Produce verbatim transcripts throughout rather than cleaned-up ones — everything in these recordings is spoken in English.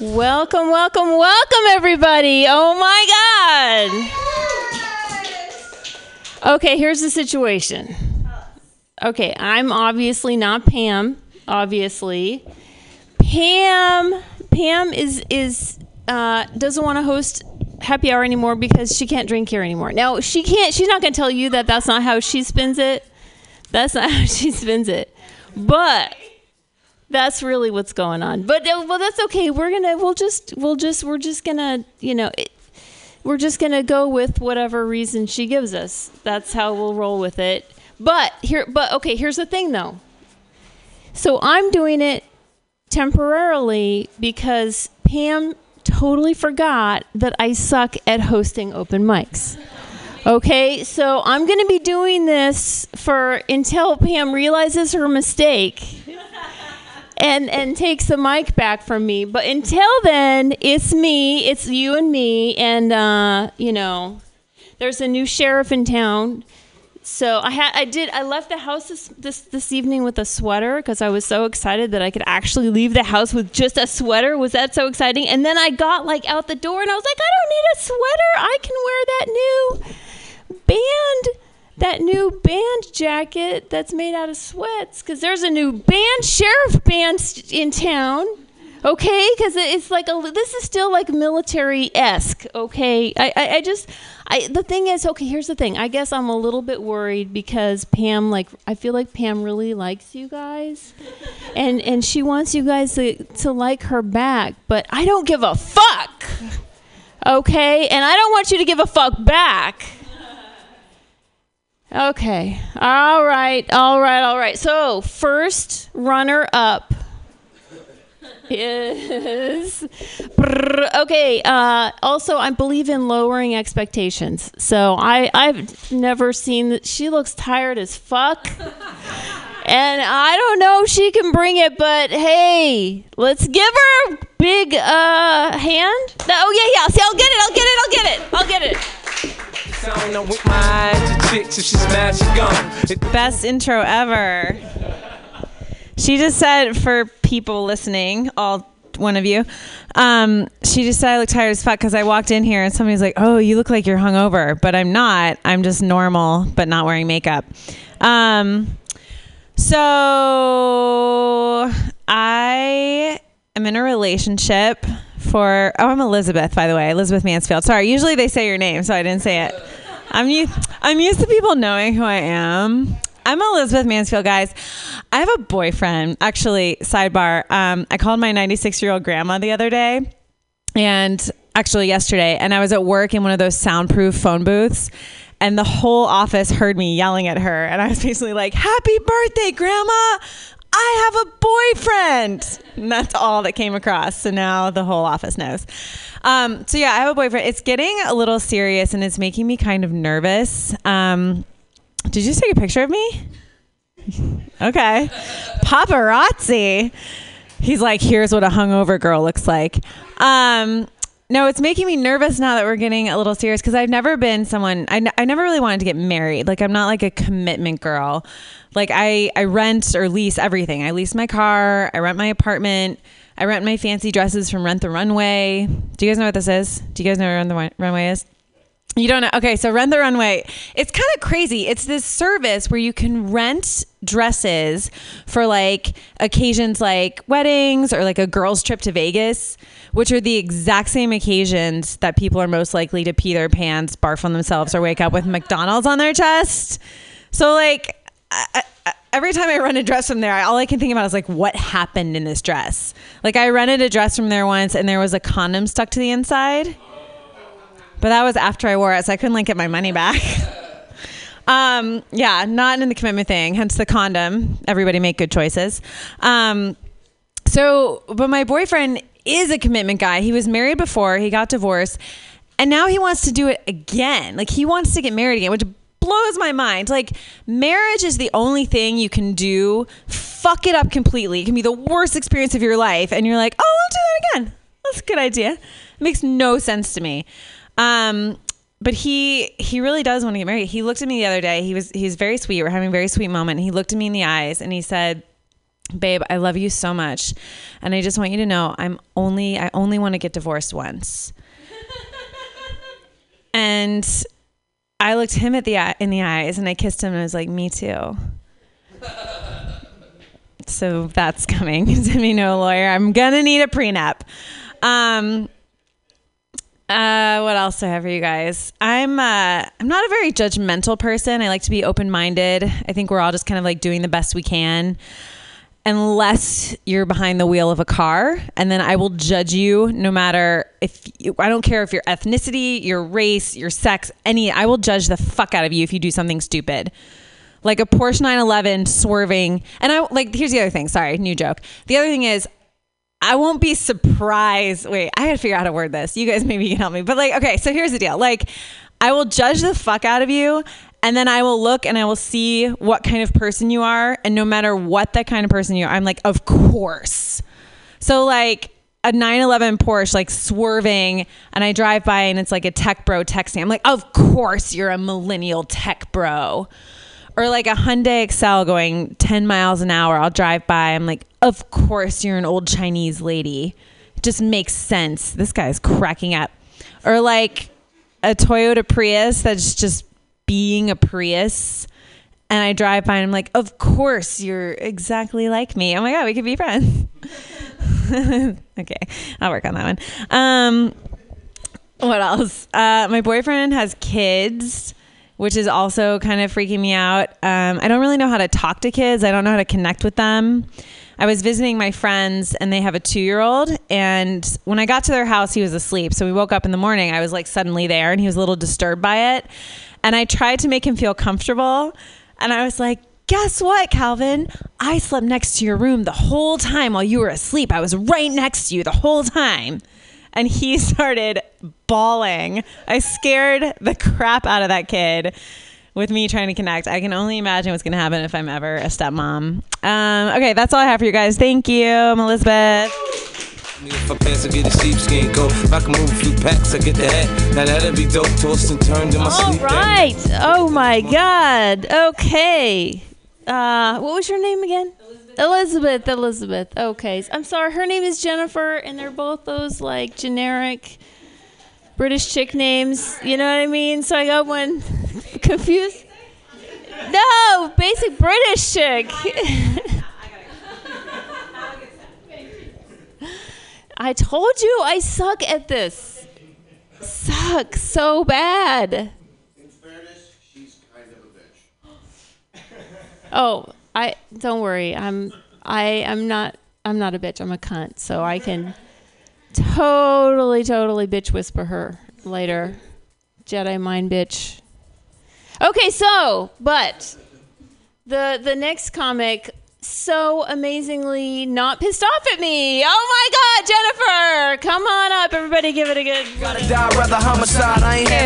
Welcome, welcome, welcome, everybody. Oh, my God. Okay, here's the situation. Okay, I'm obviously not Pam, obviously. Pam, Pam is, is uh, doesn't want to host Happy Hour anymore because she can't drink here anymore. Now, she can't, she's not going to tell you that that's not how she spends it. That's not how she spends it. But that's really what's going on. But well, that's okay. We're gonna, we'll just, we'll just, we're just gonna, you know, it, we're just gonna go with whatever reason she gives us. That's how we'll roll with it. But here, but okay, here's the thing though. So I'm doing it temporarily because Pam totally forgot that I suck at hosting open mics. Okay, so I'm gonna be doing this for until Pam realizes her mistake. And and takes the mic back from me. But until then, it's me, it's you and me, and uh, you know, there's a new sheriff in town. So I had I did I left the house this this, this evening with a sweater because I was so excited that I could actually leave the house with just a sweater. Was that so exciting? And then I got like out the door and I was like, I don't need a sweater. I can wear that new band. That new band jacket that's made out of sweats, because there's a new band, sheriff band in town, okay? Because it's like, a, this is still like military-esque, okay? I, I, I just, I the thing is, okay, here's the thing. I guess I'm a little bit worried because Pam, like, I feel like Pam really likes you guys, and, and she wants you guys to, to like her back, but I don't give a fuck, okay? And I don't want you to give a fuck back. Okay. All right. All right. All right. So, first runner up is okay. Uh, also, I believe in lowering expectations. So I I've never seen that. She looks tired as fuck, and I don't know if she can bring it. But hey, let's give her a big uh, hand. Oh yeah, yeah. See, I'll get it. I'll get it. I'll get it. I'll get it. Best intro ever. She just said, for people listening, all one of you, um, she just said I look tired as fuck because I walked in here and somebody's like, oh, you look like you're hungover. But I'm not. I'm just normal, but not wearing makeup. Um, so I am in a relationship for, oh, I'm Elizabeth, by the way, Elizabeth Mansfield. Sorry, usually they say your name, so I didn't say it. I'm used, I'm used to people knowing who I am. I'm Elizabeth Mansfield, guys. I have a boyfriend. Actually, sidebar, um, I called my ninety-six-year-old grandma the other day, and actually yesterday, and I was at work in one of those soundproof phone booths, and the whole office heard me yelling at her, and I was basically like, happy birthday, Grandma! I have a boyfriend. And that's all that came across. So now the whole office knows. Um, so yeah, I have a boyfriend. It's getting a little serious and it's making me kind of nervous. Um, did you just take a picture of me? Okay. Paparazzi. He's like, here's what a hungover girl looks like. Um, no, it's making me nervous now that we're getting a little serious. Cause I've never been someone, I, n- I never really wanted to get married. Like I'm not like a commitment girl. Like I, I rent or lease everything. I lease my car. I rent my apartment. I rent my fancy dresses from Rent the Runway. Do you guys know what this is? Do you guys know what Rent the Runway is? You don't know? Okay, so Rent the Runway. It's kind of crazy. It's this service where you can rent dresses for like occasions like weddings or like a girls' trip to Vegas, which are the exact same occasions that people are most likely to pee their pants, barf on themselves, or wake up with McDonald's on their chest. So like... I, I, every time I rent a dress from there, I, all I can think about is like, what happened in this dress? Like I rented a dress from there once and there was a condom stuck to the inside, but that was after I wore it. So I couldn't like get my money back. um, yeah, not in the commitment thing, hence the condom. Everybody make good choices. Um, so, but my boyfriend is a commitment guy. He was married before, he got divorced, and now he wants to do it again. Like he wants to get married again, which blows my mind. Like marriage is the only thing you can do, fuck it up completely. It can be the worst experience of your life. And you're like, oh, I'll do that again. That's a good idea. It makes no sense to me. Um, but he, he really does want to get married. He looked at me the other day. He was, he's very sweet. We're having a very sweet moment. And he looked at me in the eyes and he said, babe, I love you so much. And I just want you to know I'm only, I only want to get divorced once. And I looked him at the eye, in the eyes, and I kissed him and I was like, me too. So that's coming. Demi, no lawyer. I'm going to need a prenup. Um, uh, what else do I have for you guys? I'm, uh, I'm not a very judgmental person. I like to be open-minded. I think we're all just kind of like doing the best we can. Unless you're behind the wheel of a car, and then I will judge you no matter if you, I don't care if your ethnicity, your race, your sex, any, I will judge the fuck out of you if you do something stupid. Like a Porsche nine eleven swerving. And I like, here's the other thing. Sorry, new joke. The other thing is I won't be surprised. Wait, I gotta figure out how to word this. You guys maybe can help me. But like, okay, so here's the deal. Like I will judge the fuck out of you. And then I will look and I will see what kind of person you are. And no matter what that kind of person you are, I'm like, of course. So like a nine eleven Porsche, like swerving, and I drive by and it's like a tech bro texting. I'm like, of course you're a millennial tech bro. Or like a Hyundai Excel going ten miles an hour. I'll drive by. I'm like, of course you're an old Chinese lady. It just makes sense. This guy's cracking up. Or like a Toyota Prius that's just being a Prius, and I drive by and I'm like, of course you're exactly like me. Oh my God, we could be friends. Okay, I'll work on that one. Um, what else? Uh, my boyfriend has kids, which is also kind of freaking me out. Um, I don't really know how to talk to kids. I don't know how to connect with them. I was visiting my friends and they have a two-year-old, and when I got to their house, he was asleep. So we woke up in the morning, I was like suddenly there, and he was a little disturbed by it. And I tried to make him feel comfortable. And I was like, guess what, Calvin? I slept next to your room the whole time while you were asleep. I was right next to you the whole time. And he started bawling. I scared the crap out of that kid with me trying to connect. I can only imagine what's going to happen if I'm ever a stepmom. Um, okay, that's all I have for you guys. Thank you. I'm Elizabeth. If I pass, I get a sheepskin coat. If I can move a few packs, I get the hat. Now that'd be dope, tossed and turned in my sleep. All right. Oh, my God. Okay. Uh, what was your name again? Elizabeth. Elizabeth. Elizabeth. Okay. I'm sorry. Her name is Jennifer, and they're both those, like, generic British chick names. You know what I mean? So I got one confused. No, basic British chick. I told you I suck at this. Suck so bad. In fairness, she's kind of a bitch. Oh, I don't worry. I'm I am not I'm not a bitch. I'm a cunt. So I can totally totally bitch whisper her later. Jedi mind bitch. Okay, so, but the the next comic so amazingly not pissed off at me. Oh my God, Jennifer, come on up. Everybody give it a good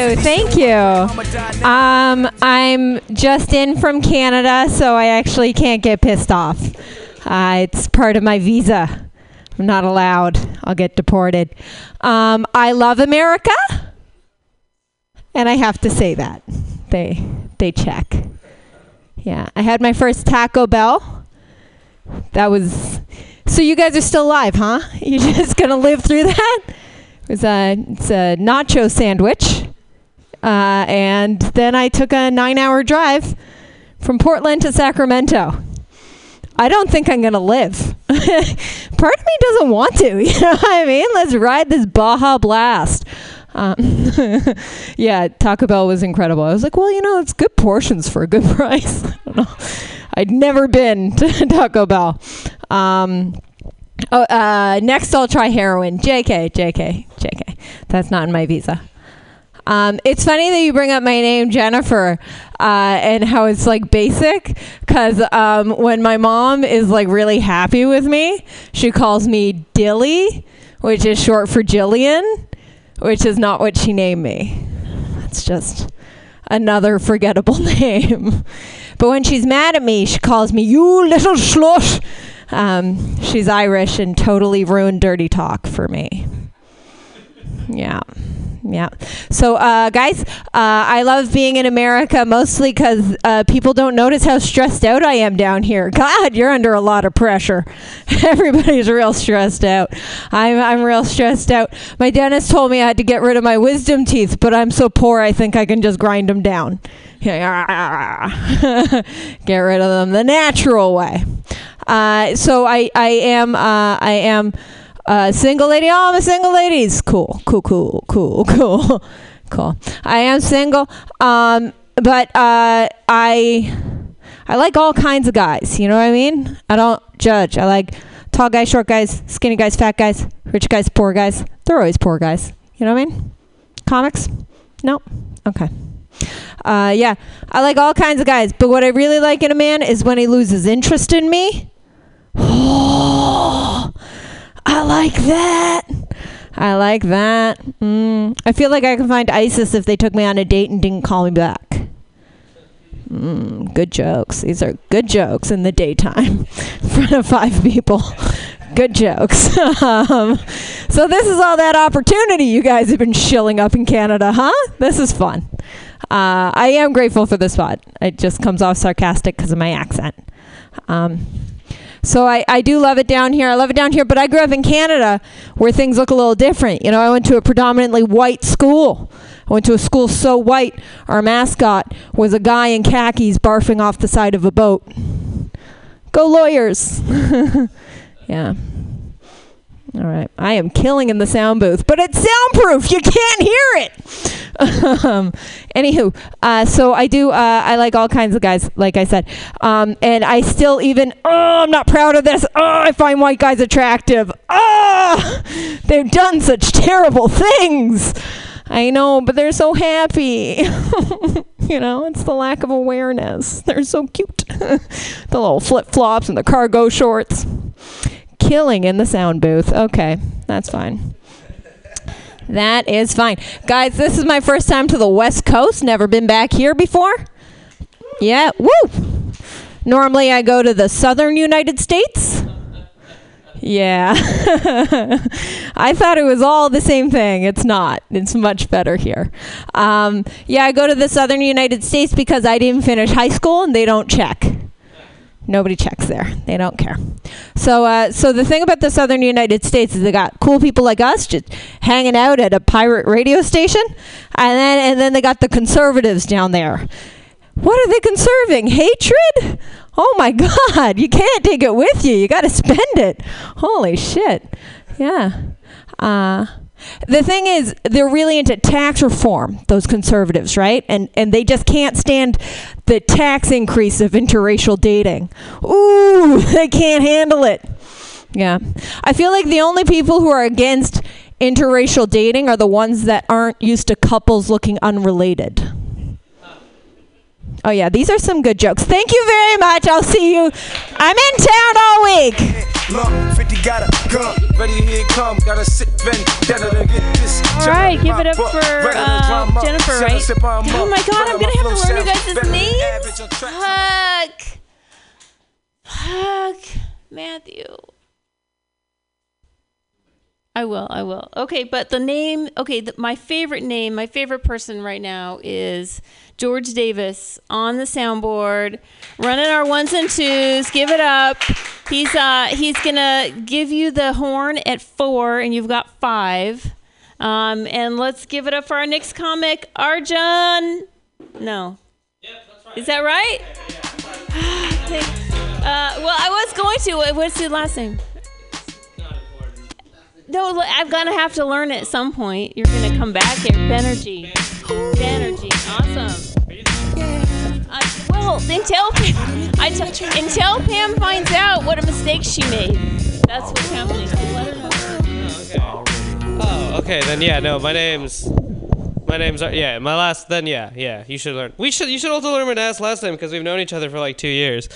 oh, thank you. Um, I'm just in from Canada, so I actually can't get pissed off. Uh, it's part of my visa. I'm not allowed. I'll get deported. Um, I love America, and I have to say that. They, they check. Yeah, I had my first Taco Bell. That was, so you guys are still alive, huh? You're just going to live through that? It was a, it's a nacho sandwich. Uh, and then I took a nine-hour drive from Portland to Sacramento. I don't think I'm going to live. Part of me doesn't want to, you know what I mean? Let's ride this Baja Blast. Um, yeah, Taco Bell was incredible. I was like, well, you know, it's good portions for a good price. I don't know. I'd never been to Taco Bell. Um, oh, uh, next, I'll try heroin. J K, J K, J K. That's not in my visa. Um, it's funny that you bring up my name, Jennifer, uh, and how it's like basic. Because um, when my mom is like really happy with me, she calls me Dilly, which is short for Jillian, which is not what she named me. That's just another forgettable name. But when she's mad at me, she calls me, you little schlush. Um, she's Irish and totally ruined dirty talk for me. Yeah. Yeah. So, uh, guys, uh, I love being in America mostly because uh, people don't notice how stressed out I am down here. God, you're under a lot of pressure. Everybody's real stressed out. I'm I'm real stressed out. My dentist told me I had to get rid of my wisdom teeth, but I'm so poor I think I can just grind them down. Get rid of them the natural way. Uh, so I I am uh, I am. Uh, single lady. Oh, I'm a single ladies. Cool, cool, cool, cool, cool, cool. I am single, um, but uh, I I like all kinds of guys. You know what I mean? I don't judge. I like tall guys, short guys, skinny guys, fat guys, rich guys, poor guys. They're always poor guys. You know what I mean? Comics? No. Okay. Uh, yeah, I like all kinds of guys, but what I really like in a man is when he loses interest in me. Oh. I like that. I like that. Mm. I feel like I can find ISIS if they took me on a date and didn't call me back. Mm, good jokes. These are good jokes in the daytime in front of five people. Good jokes. um, so this is all that opportunity you guys have been shilling up in Canada, huh? This is fun. Uh, I am grateful for this spot. It just comes off sarcastic because of my accent. Um So I, I do love it down here. I love it down here, but I grew up in Canada where things look a little different. You know, I went to a predominantly white school. I went to a school so white, our mascot was a guy in khakis barfing off the side of a boat. Go Lawyers. Yeah. All right. I am killing in the sound booth, but it's soundproof. You can't hear it. um, anywho, uh, so I do, uh, I like all kinds of guys, like I said. Um, and I still even, oh, I'm not proud of this. Oh, I find white guys attractive. Oh, they've done such terrible things. I know, but they're so happy. You know, it's the lack of awareness. They're so cute. The little flip-flops and the cargo shorts. Killing in the sound booth. Okay, that's fine. That is fine. Guys, this is my first time to the West Coast. Never been back here before. Yeah, woo! Normally I go to the southern United States. Yeah. I thought it was all the same thing. It's not. It's much better here. Um, yeah, I go to the southern United States because I didn't finish high school and they don't check. Nobody checks there. They don't care. So uh, so the thing about the southern United States is they got cool people like us just hanging out at a pirate radio station. And then, and then they got the conservatives down there. What are they conserving? Hatred? Oh, my God. You can't take it with you. You got to spend it. Holy shit. Yeah. Uh, the thing is, they're really into tax reform, those conservatives, right? And and they just can't stand the tax increase of interracial dating. Ooh, they can't handle it. Yeah. I feel like the only people who are against interracial dating are the ones that aren't used to couples looking unrelated. Oh, yeah, these are some good jokes. Thank you very much. I'll see you. I'm in town all week. All right, give it up for uh, Jennifer, right? Oh, my God, I'm going to have to learn you guys' names. Huck. Huck. Matthew. I will, I will. Okay, but the name, okay, the, my favorite name, my favorite person right now is... George Davis on the soundboard, running our ones and twos. Give it up. He's uh he's gonna give you the horn at four, and you've got five. Um, and let's give it up for our next comic, Arjun. No. Yep, that's right. Is that right? Okay. Uh, well, I was going to. What's your last name? No, I'm gonna have to learn at some point. You're gonna come back here. Benergy. Benergy. Awesome. Uh, well, until Pam, I t- until Pam finds out what a mistake she made, that's what's happening. Let her know. Oh, okay. Oh, okay. Then yeah, no, my name's my name's yeah, my last. Then yeah, yeah. You should learn. We should. You should also learn my last last name because we've known each other for like two years.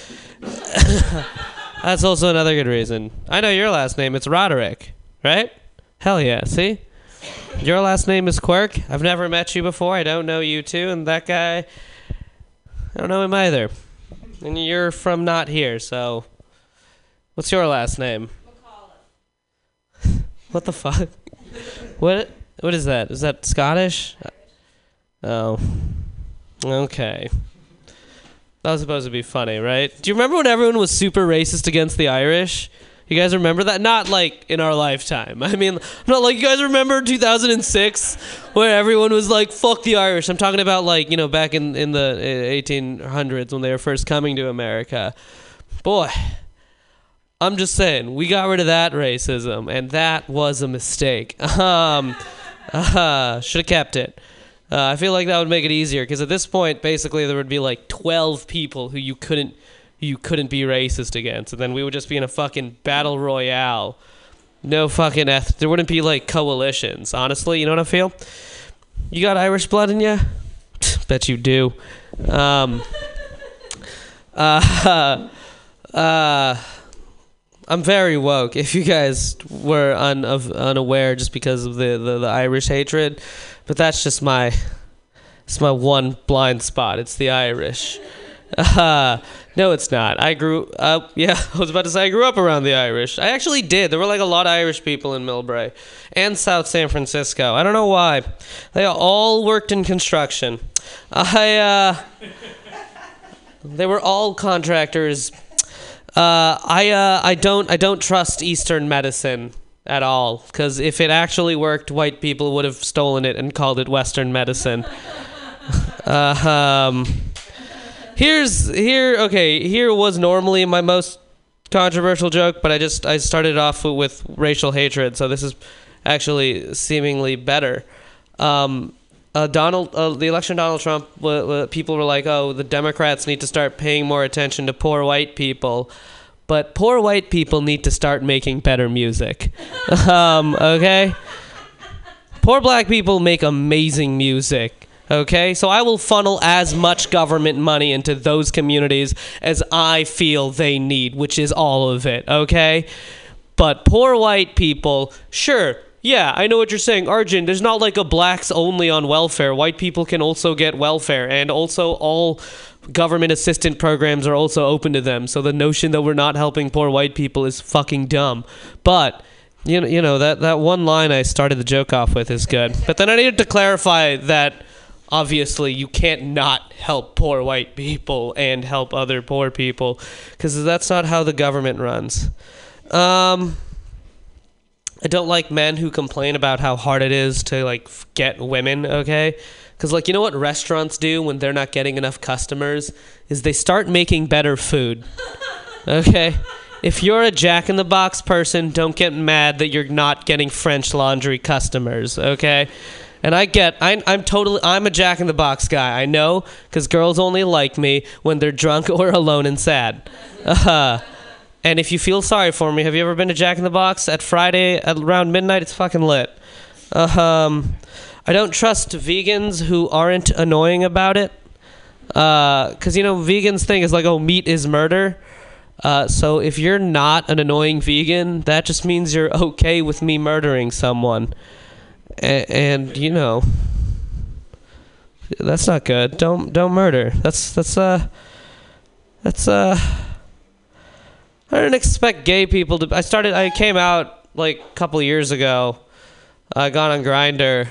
That's also another good reason. I know your last name. It's Roderick. Right? Hell yeah. See? Your last name is Quirk. I've never met you before. I don't know you two. And that guy, I don't know him either. And you're from not here, so. What's your last name? McCullough. What the fuck? What? What is that? Is that Scottish? Oh. Okay. That was supposed to be funny, right? Do you remember when everyone was super racist against the Irish? You guys remember that? Not like in our lifetime. I mean, not like you guys remember two thousand six where everyone was like, fuck the Irish. I'm talking about like, you know, back in, in the eighteen hundreds when they were first coming to America. Boy, I'm just saying, we got rid of that racism, and that was a mistake. Um, uh, should have kept it. Uh, I feel like that would make it easier, because at this point, basically, there would be like twelve people who you couldn't you couldn't be racist against, and then we would just be in a fucking battle royale. No fucking eth- there wouldn't be like coalitions, honestly. You know what I feel? You got Irish blood in you? Bet you do. Um, uh, uh, I'm very woke. If you guys were un- of, unaware, just because of the, the, the Irish hatred. But that's just my, it's my one blind spot. It's the Irish. Uh, no, it's not. I grew up, yeah, I was about to say I grew up around the Irish. I actually did. There were like a lot of Irish people in Millbrae and South San Francisco. I don't know why. They all worked in construction. I, uh, they were all contractors. Uh, I, uh, I don't, I don't trust Eastern medicine at all, because if it actually worked, white people would have stolen it and called it Western medicine. uh, um, here's here okay. Here was normally my most controversial joke, but I just I started off with racial hatred, so this is actually seemingly better. Um, uh, Donald, uh, the election of Donald Trump, uh, people were like, "Oh, the Democrats need to start paying more attention to poor white people." But poor white people need to start making better music. um, okay? Poor black people make amazing music, okay? So I will funnel as much government money into those communities as I feel they need, which is all of it, okay? But poor white people, sure, yeah, I know what you're saying, Arjun, there's not like a blacks only on welfare. White people can also get welfare, and also all government assistance programs are also open to them, so the notion that we're not helping poor white people is fucking dumb. But, you know, you know that, that one line I started the joke off with is good. But then I needed to clarify that, obviously, you can't not help poor white people and help other poor people, because that's not how the government runs. Um, I don't like men who complain about how hard it is to, like, get women, okay? Because, like, you know what restaurants do when they're not getting enough customers? Is they start making better food. Okay? If you're a Jack-in-the-Box person, don't get mad that you're not getting French Laundry customers, okay? And I get, I, I'm totally, I'm a Jack-in-the-Box guy, I know, because girls only like me when they're drunk or alone and sad. Uh-huh. And if you feel sorry for me, have you ever been to Jack-in-the-Box at Friday at around midnight? It's fucking lit. Uh, um... I don't trust vegans who aren't annoying about it. Uh, 'cause, you know, vegans thing is like, oh, meat is murder. Uh, so if you're not an annoying vegan, that just means you're okay with me murdering someone. A- and, you know, that's not good. Don't don't murder. That's, that's, uh, that's, uh, I didn't expect gay people to, I started, I came out like a couple years ago. I got on Grindr.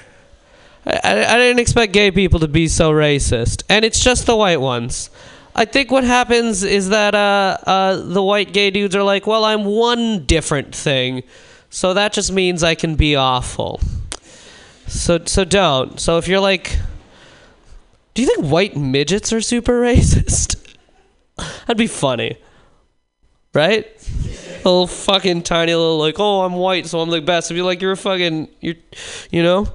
I, I didn't expect gay people to be so racist. And it's just the white ones. I think what happens is that uh, uh, the white gay dudes are like, well, I'm one different thing, so that just means I can be awful. So so don't. So if you're like, do you think white midgets are super racist? That'd be funny. Right? A little fucking tiny little like, oh, I'm white, so I'm the best. If you're like, you're a fucking, you're, you know?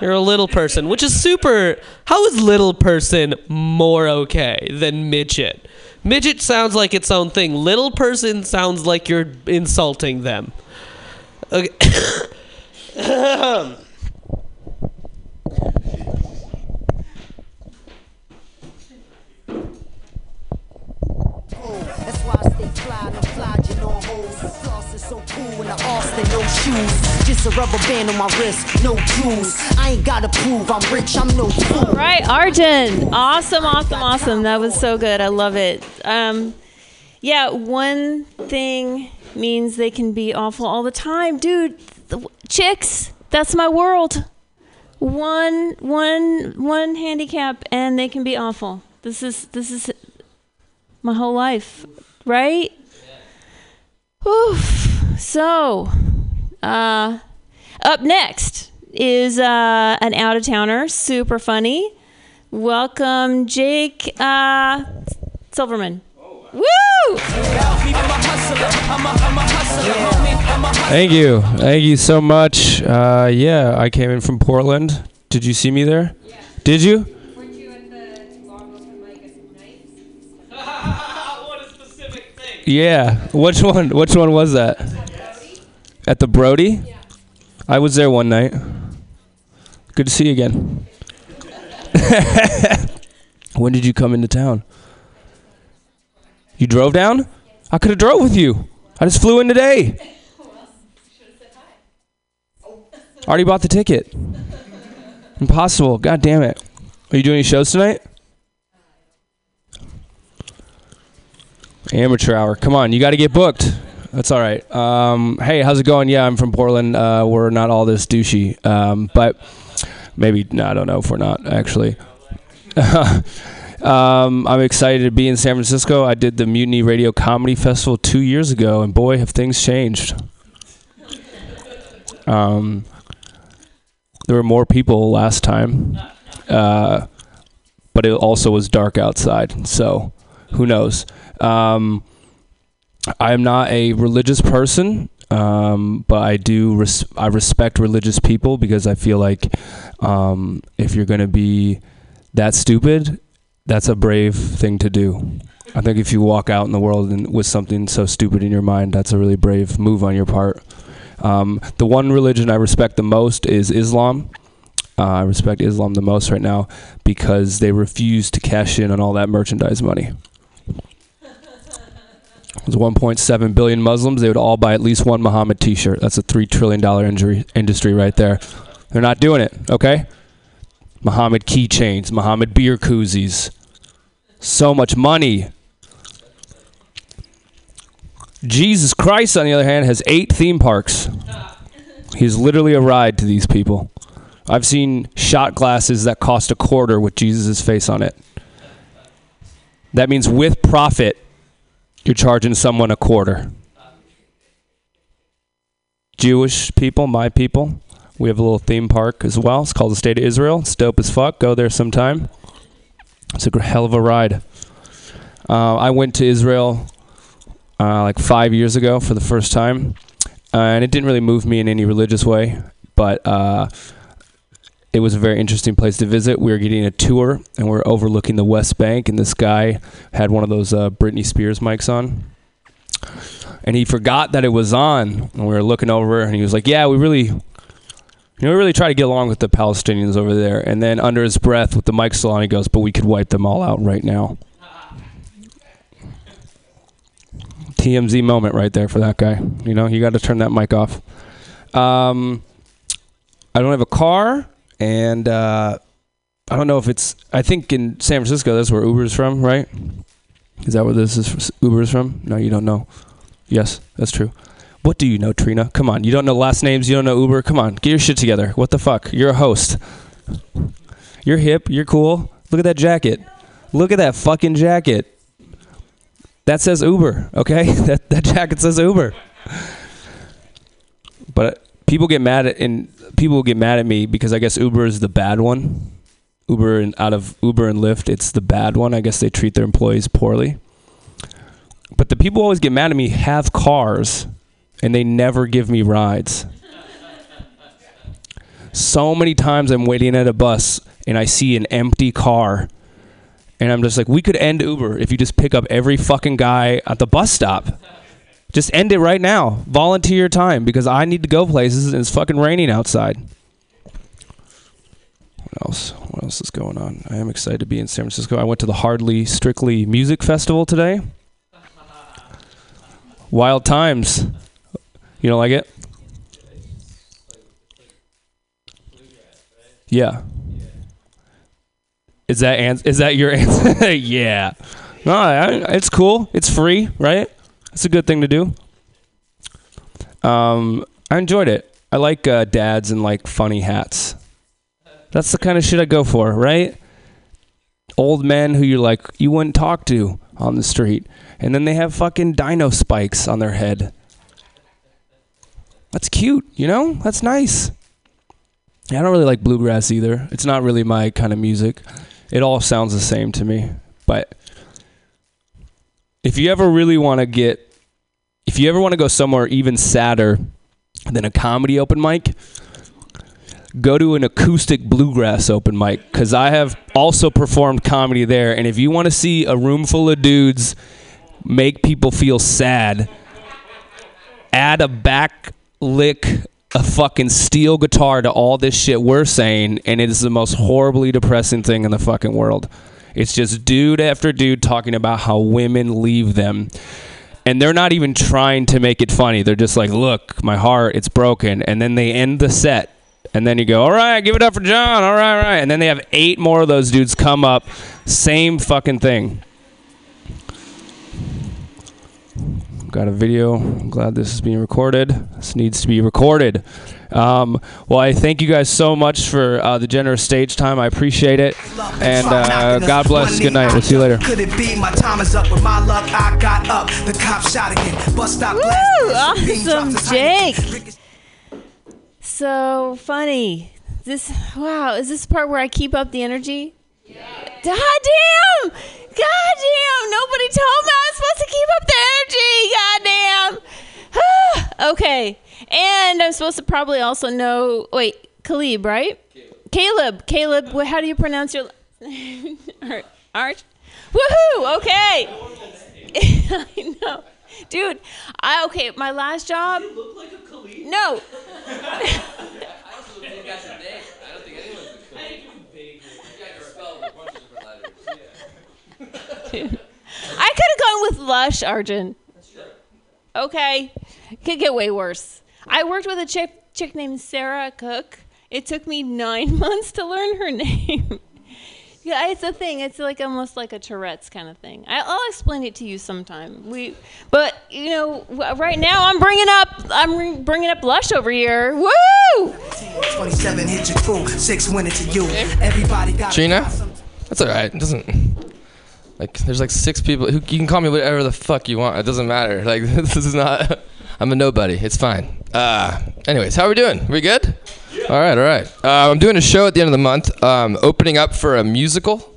You're a little person, which is super. How is little person more okay than midget? Midget sounds like its own thing. Little person sounds like you're insulting them. Okay. That's why I stay fly, no fly, you know hoes. The sauce is so cool and the arse they no shoes. Just a rubber band on my wrist, no jewels. I ain't gotta prove I'm rich, I'm no fool. All right, Arjun. Awesome, awesome, awesome. That was so good. I love it. Um, yeah, one thing means they can be awful all the time. Dude, the, chicks, That's my world. One, one, one handicap, and they can be awful. This is this is my whole life, right? Yeah. Oof. So, uh, up next is uh, an out-of-towner, super funny. Welcome, Jake uh, Silverman. Oh, wow. Woo! Thank you. Thank you so much. Uh, yeah, I came in from Portland. Did you see me there? Yeah. Did you? Weren't you at the long open mic at night? What a specific thing. Yeah. Which one? Which one was that? At the Brody? Yeah. I was there one night. Good to see you again. When did you come into town? You drove down? Yes. I could have drove with you. I just flew in today. Well, should have said hi. Oh. Already bought the ticket. Impossible. God damn it. Are you doing any shows tonight? Amateur hour. Come on. You got to get booked. That's all right. Um, hey, how's it going? Yeah, I'm from Portland. Uh, we're not all this douchey. Um, but... Maybe, no, I don't know if we're not, actually. um, I'm excited to be in San Francisco. I did the Mutiny Radio Comedy Festival two years ago, and boy, have things changed. Um, there were more people last time, uh, but it also was dark outside, so who knows. Um, I am not a religious person. Um, but I do, res- I respect religious people because I feel like, um, if you're going to be that stupid, that's a brave thing to do. I think if you walk out in the world and with something so stupid in your mind, that's a really brave move on your part. Um, the one religion I respect the most is Islam. Uh, I respect Islam the most right now because they refuse to cash in on all that merchandise money. There's one point seven billion Muslims. They would all buy at least one Muhammad t-shirt. That's a three trillion dollars injury, industry right there. They're not doing it, okay? Muhammad keychains, Muhammad beer koozies. So much money. Jesus Christ, on the other hand, has eight theme parks. He's literally a ride to these people. I've seen shot glasses that cost a quarter with Jesus' face on it. That means with profit, you're charging someone a quarter. Jewish people, my people, we have a little theme park as well. It's called the State of Israel. It's dope as fuck. Go there sometime. It's a hell of a ride. Uh, I went to Israel uh, like five years ago for the first time, uh, and it didn't really move me in any religious way, but uh, it was a very interesting place to visit. We were getting a tour, and we were overlooking the West Bank, and this guy had one of those uh, Britney Spears mics on. And he forgot that it was on, and we were looking over, and he was like, yeah, we really you know, we really try to get along with the Palestinians over there. And then under his breath with the mic still on, he goes, but we could wipe them all out right now. T M Z moment right there for that guy. You know, you got to turn that mic off. Um, I don't have a car. And uh, I don't know if it's, I think in San Francisco, that's where Uber's from, right? Is that where this is Uber's from? No, you don't know. Yes, that's true. What do you know, Trina? Come on. You don't know last names. You don't know Uber. Come on. Get your shit together. What the fuck? You're a host. You're hip. You're cool. Look at that jacket. Look at that fucking jacket. That says Uber, okay? That that jacket says Uber. But... People get mad at and people get mad at me because I guess Uber is the bad one. Uber and out of Uber and Lyft, it's the bad one. I guess they treat their employees poorly. But the people always get mad at me have cars and they never give me rides. So many times I'm waiting at a bus and I see an empty car and I'm just like, we could end Uber if you just pick up every fucking guy at the bus stop. Just end it right now. Volunteer your time because I need to go places and it's fucking raining outside. What else? What else is going on? I am excited to be in San Francisco. I went to the Hardly Strictly Music Festival today. Wild times. You don't like it? Yeah. Is that ans- is that your answer? Yeah. No, I, it's cool. It's free, right? It's a good thing to do. Um, I enjoyed it. I like uh, dads in like funny hats. That's the kind of shit I go for, right? Old men who you're like, you wouldn't talk to on the street. And then they have fucking dino spikes on their head. That's cute, you know? That's nice. Yeah, I don't really like bluegrass either. It's not really my kind of music. It all sounds the same to me. But if you ever really want to get, if you ever want to go somewhere even sadder than a comedy open mic, go to an acoustic bluegrass open mic, because I have also performed comedy there. And if you want to see a room full of dudes make people feel sad, add a back lick, a fucking steel guitar to all this shit we're saying, and it is the most horribly depressing thing in the fucking world. It's just dude after dude talking about how women leave them. And they're not even trying to make it funny. They're just like, look, my heart, it's broken. And then they end the set. And then you go, all right, give it up for John. All right, all right. And then they have eight more of those dudes come up. Same fucking thing. Got a video. I'm glad this is being recorded. This needs to be recorded. Um, well, I thank you guys so much for uh, the generous stage time. I appreciate it. And uh, God bless. Good night. We'll see you later. Could it be my time is up? With my luck, I got up. The cop shot again. Bus stop. Woo! Awesome, Jake. So funny. This, wow, is this part where I keep up the energy? Yeah. God damn! God damn! Nobody told me I was supposed to keep up the energy! God damn! Okay. And I'm supposed to probably also know, wait, Caleb, right? Caleb. Caleb, Caleb how do you pronounce your name? Arch? Woohoo! Okay. I know. Dude, I okay, my last job. You look like a Khalid. No. I also look like that's a name. I don't think anyone's a Khalid. You got to spell a bunch of different letters. Yeah. Dude. I could have gone with Lush, Arjun. That's true. Okay. Could get way worse. I worked with a chick chick named Sarah Cook. It took me nine months to learn her name. Yeah, it's a thing. It's like almost like a Tourette's kind of thing. I, I'll explain it to you sometime. We, but you know, right now I'm bringing up, I'm bringing up Lush over here. Woo! twenty-seven hit your crew, six winner to you. Everybody got Gina. That's all right. It doesn't like there's like six people who you can call me whatever the fuck you want. It doesn't matter. Like this is not. I'm a nobody. It's fine. Uh, anyways, how are we doing? We good? All right, all right. Uh, I'm doing a show at the end of the month, um, opening up for a musical,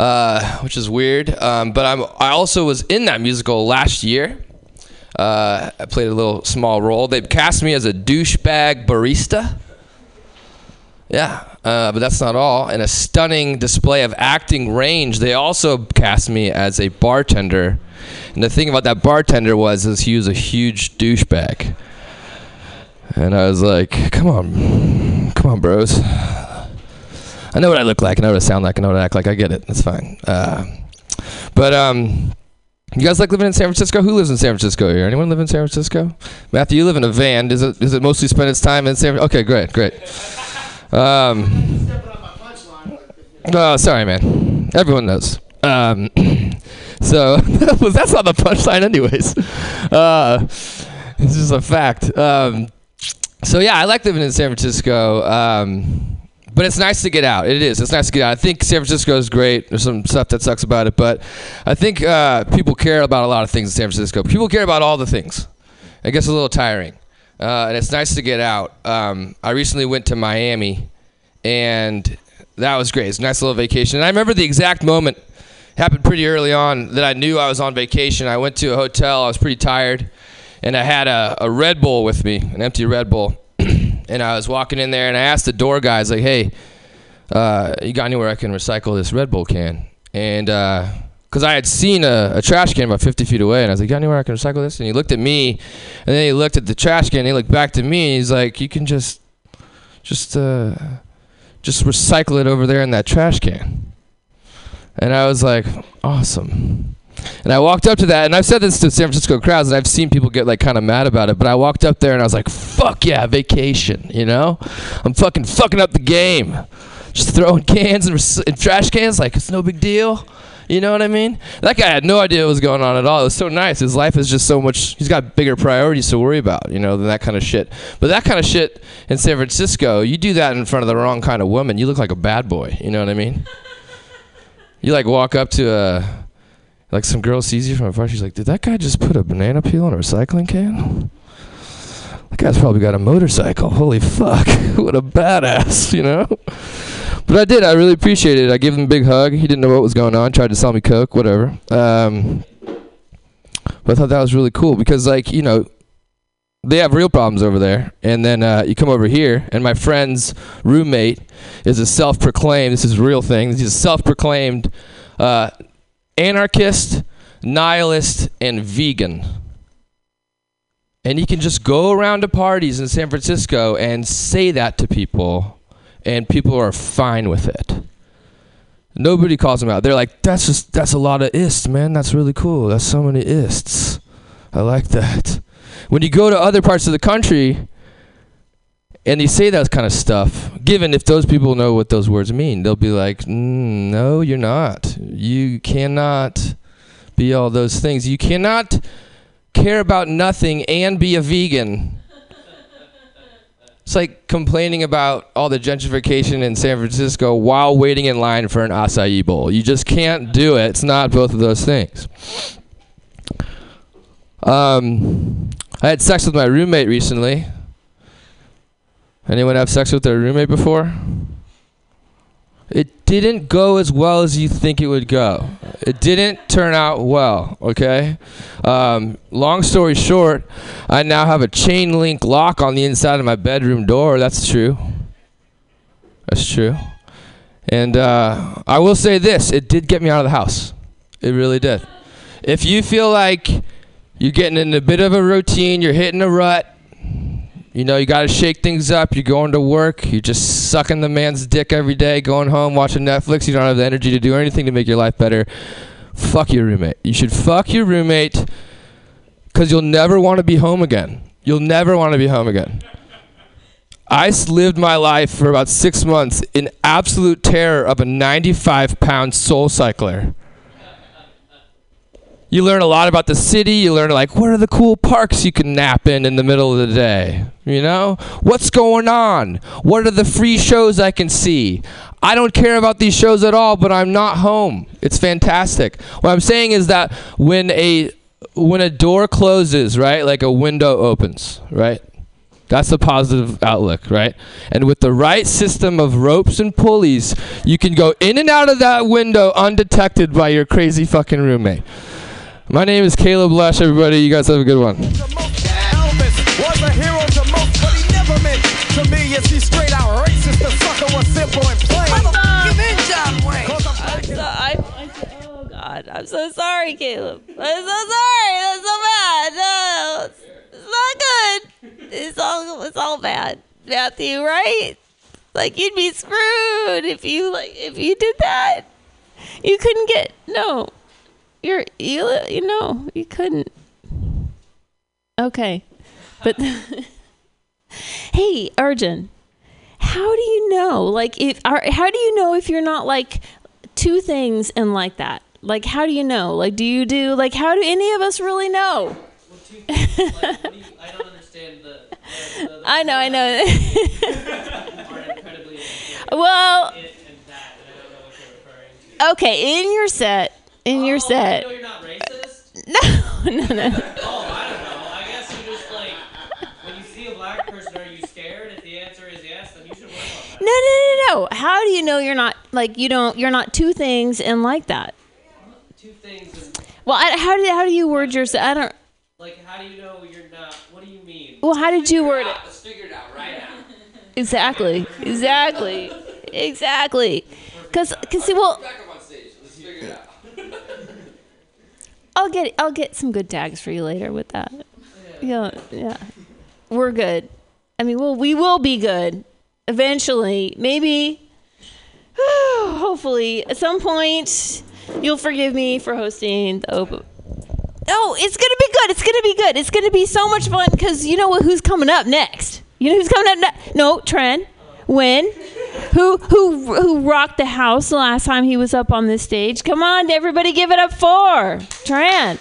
uh, which is weird. Um, but I'm, I also was in that musical last year. Uh, I played a little small role. They cast me as a douchebag barista. Yeah, uh, but that's not all. In a stunning display of acting range, they also cast me as a bartender. And the thing about that bartender was is he was a huge douchebag. And I was like, come on, come on, bros. I know what I look like, I know what I sound like, I know what I act like, I get it, it's fine. Uh, but um, you guys like living in San Francisco? Who lives in San Francisco here? Anyone live in San Francisco? Matthew, you live in a van. Does it, does it mostly spend its time in San Francisco? Okay, great, great. Um, oh, sorry, man. Everyone knows. Um, so that's not the punchline anyways. Uh, it's just a fact. Um, So yeah, I like living in San Francisco, um, but it's nice to get out. It is. It's nice to get out. I think San Francisco is great. There's some stuff that sucks about it, but I think uh, people care about a lot of things in San Francisco. People care about all the things. It gets a little tiring, uh, and it's nice to get out. Um, I recently went to Miami, and that was great. It's a nice little vacation. And I remember the exact moment, happened pretty early on, that I knew I was on vacation. I went to a hotel. I was pretty tired. And I had a, a Red Bull with me, an empty Red Bull. And I was walking in there, and I asked the door guy, I was like, hey, uh, you got anywhere I can recycle this Red Bull can? And because uh, I had seen a, a trash can about fifty feet away, and I was like, you got anywhere I can recycle this? And he looked at me, and then he looked at the trash can, and he looked back to me, and he's like, you can just, just, uh, just recycle it over there in that trash can. And I was like, awesome. And I walked up to that, and I've said this to San Francisco crowds, and I've seen people get like kind of mad about it, but I walked up there and I was like, fuck yeah, vacation, you know? I'm fucking fucking up the game. Just throwing cans and, res- and trash cans like it's no big deal. You know what I mean? That guy had no idea what was going on at all. It was so nice. His life is just so much, he's got bigger priorities to worry about, you know, than that kind of shit. But that kind of shit in San Francisco, you do that in front of the wrong kind of woman, you look like a bad boy. You know what I mean? You like walk up to a, like some girl sees you from afar, she's like, did that guy just put a banana peel in a recycling can? That guy's probably got a motorcycle. Holy fuck. What a badass, you know? But I did. I really appreciated it. I gave him a big hug. He didn't know what was going on. Tried to sell me Coke, whatever. Um, but I thought that was really cool because, like, you know, they have real problems over there. And then uh, you come over here, and my friend's roommate is a self-proclaimed, this is a real thing, he's a self-proclaimed uh, anarchist, nihilist, and vegan. And he can just go around to parties in San Francisco and say that to people, and people are fine with it. Nobody calls him out. They're like, that's just, that's a lot of ists, man. That's really cool. That's so many ists. I like that. When you go to other parts of the country and you say that kind of stuff, given if those people know what those words mean, they'll be like, mm, no, you're not. You cannot be all those things. You cannot care about nothing and be a vegan. It's like complaining about all the gentrification in San Francisco while waiting in line for an acai bowl. You just can't do it. It's not both of those things. Um, I had sex with my roommate recently. Anyone have sex with their roommate before? It didn't go as well as you think it would go. It didn't turn out well, okay? Um, long story short, I now have a chain link lock on the inside of my bedroom door. That's true. That's true. And uh, I will say this, it did get me out of the house. It really did. If you feel like you're getting in a bit of a routine, you're hitting a rut, you know, you got to shake things up. You're going to work. You're just sucking the man's dick every day, going home, watching Netflix. You don't have the energy to do anything to make your life better. Fuck your roommate. You should fuck your roommate because you'll never want to be home again. You'll never want to be home again. I lived my life for about six months in absolute terror of a ninety-five pound soul cycler. You learn a lot about the city. You learn, like, what are the cool parks you can nap in in the middle of the day? You know? What's going on? What are the free shows I can see? I don't care about these shows at all, but I'm not home. It's fantastic. What I'm saying is that when a when a door closes, right, like a window opens, right? That's a positive outlook, right? And with the right system of ropes and pulleys, you can go in and out of that window undetected by your crazy fucking roommate. My name is Caleb Lesh, everybody. You guys have a good one. Oh, God. I'm so sorry, Caleb. I'm so sorry. That's so bad. No, it's, it's not good. It's all, it's all bad, Matthew, right? Like, you'd be screwed if you, like, if you did that. You couldn't get... No. You're, you, you know, you couldn't. Okay. But, hey, Arjun, how do you know, like, if, are, how do you know if you're not, like, two things and like that? Like, how do you know? Like, do you do, like, how do any of us really know? Well, two things, like, what do you, I don't understand the... the, the, the I know, I know. Are incredibly well, it and that, and I don't know what you're referring to. Okay, in your set... In oh, your set. I know you're not racist? No, no, no. Oh, I don't know. I guess you just, like, when you see a black person, are you scared? If the answer is yes, then you should work on that. No, no, no, no. How do you know you're not, like, you don't, you're not two things and like that? Two things and... Well, I, how, do, how do you word your set? I don't... Like, how do you know you're not, what do you mean? Well, how did you word it? Let's figure it out right now. Exactly. Exactly. Exactly. Because, see, well... Back up on stage. Let's figure it out. I'll get I'll get some good tags for you later with that. Yeah, yeah. We're good. I mean, we'll, we will be good eventually. Maybe, hopefully, at some point, you'll forgive me for hosting the open. Oh, it's gonna be good. It's gonna be good. It's gonna be so much fun because you know what? Who's coming up next? You know who's coming up next? No, Tren. When? who who who rocked the house the last time he was up on this stage. Come on, everybody, give it up for Trent.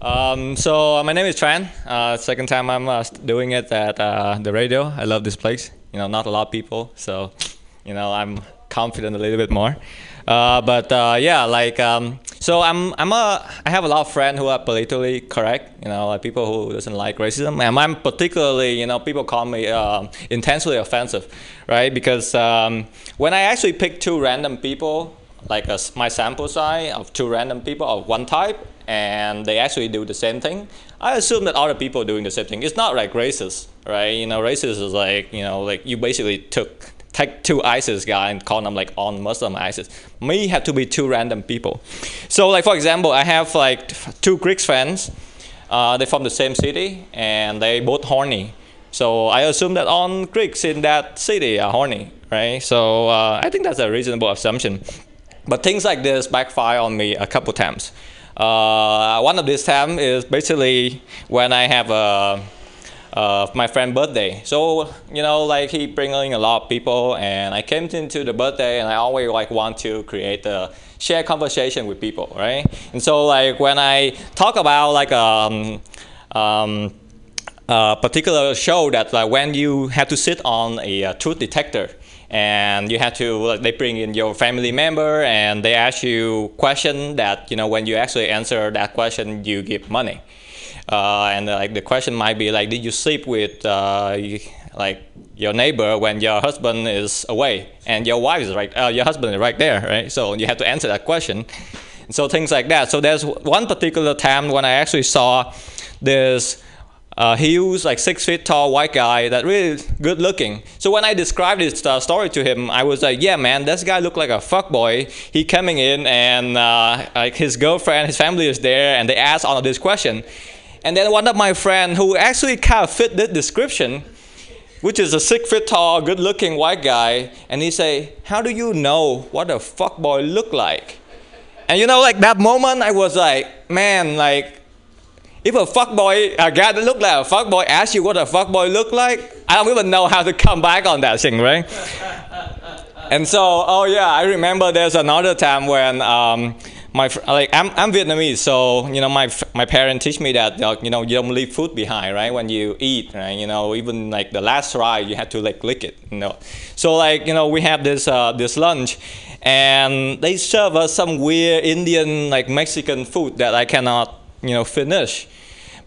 Um, so uh, my name is Tran. Uh, second time I'm uh, doing it at uh, the radio. I love this place. You know, not a lot of people, so you know I'm confident a little bit more. Uh, but uh, yeah, like um, so I'm I'm a I have a lot of friends who are politically correct. You know, like people who doesn't like racism. And I'm particularly, you know, people call me uh, intensely offensive, right? Because um, when I actually pick two random people, like a, my sample size of two random people of one type, and they actually do the same thing, I assume that other people are doing the same thing. It's not like racist, right? You know, racist is like, you know, like you basically took take two ISIS guy and call them like on Muslim ISIS. Me have to be two random people. So like, for example, I have like two Greek friends. Uh, they're from the same city and they both horny. So I assume that all Greeks in that city are horny, right? So uh, I think that's a reasonable assumption. But things like this backfire on me a couple times. Uh, one of these times is basically when I have a, uh, my friend's birthday. So, you know, like he bringing a lot of people, and I came into the birthday and I always like want to create a share conversation with people, right? And so like when I talk about like um, um, a particular show that like when you have to sit on a uh, truth detector, and you have to, like, they bring in your family member and they ask you question that, you know, when you actually answer that question, you give money. Uh, and like the question might be like, did you sleep with uh, you, like your neighbor when your husband is away and your wife is right, uh, your husband is right there, right? So you have to answer that question. So things like that. So there's one particular time when I actually saw this Uh, he was like six feet tall white guy that really good looking. So when I described this uh, story to him, I was like, yeah, man, this guy looked like a fuckboy. He coming in and uh, like his girlfriend, his family is there, and they asked all of this question. And then one of my friend who actually kind of fit this description, which is a six feet tall, good looking white guy, and he say, how do you know what a fuckboy look like? And you know, like that moment, I was like, man, like, if a fuckboy, a guy that looked like a fuckboy asks you what a fuckboy look like, I don't even know how to come back on that thing, right? And so, oh yeah, I remember there's another time when um, my like I'm I'm Vietnamese, so you know my my parents teach me that you know you don't leave food behind, right? When you eat, right? You know even like the last ride, you have to like lick it, you know. So like you know we have this uh, this lunch. And they serve us some weird Indian like Mexican food that I cannot, you know, finish.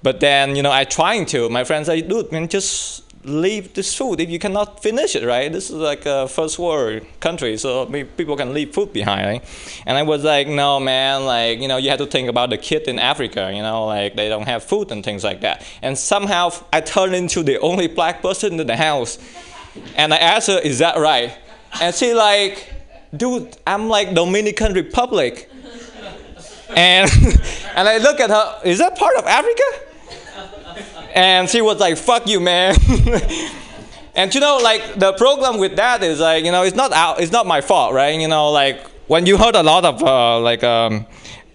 But then, you know, I trying to, my friends say, dude, man, just leave this food if you cannot finish it, right? This is like a first world country, so people can leave food behind, right? And I was like, no, man, like, you know, you have to think about the kid in Africa, you know, like they don't have food and things like that. And somehow I turned into the only black person in the house. And I asked her, is that right? And she like, dude, I'm like Dominican Republic. And and I look at her, is that part of Africa? And she was like, fuck you, man. And you know, like the problem with that is like, you know, it's not out, it's not my fault, right? You know, like when you heard a lot of uh, like um,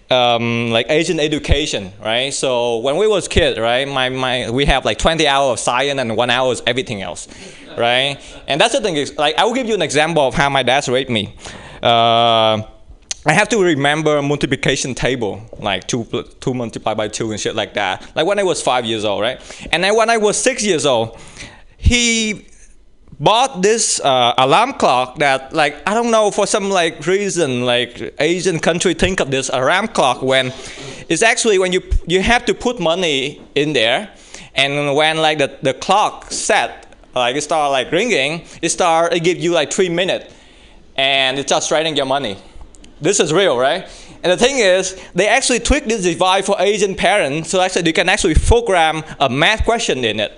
um, like Asian education, right? So when we was kids, right, my, my we have like twenty hours of science and one hour of everything else, right? And that's the thing is, like I will give you an example of how my dad raped me. Uh, I have to remember multiplication table, like two, two multiplied by two and shit like that. Like when I was five years old, right? And then when I was six years old, he bought this uh, alarm clock that like, I don't know, for some like reason, like Asian country think of this alarm clock when it's actually when you, you have to put money in there. And when like the, the clock set, like it start like ringing, it start, it give you like three minutes and it starts writing your money. This is real, right? And the thing is, they actually tweak this device for Asian parents so actually you can actually program a math question in it.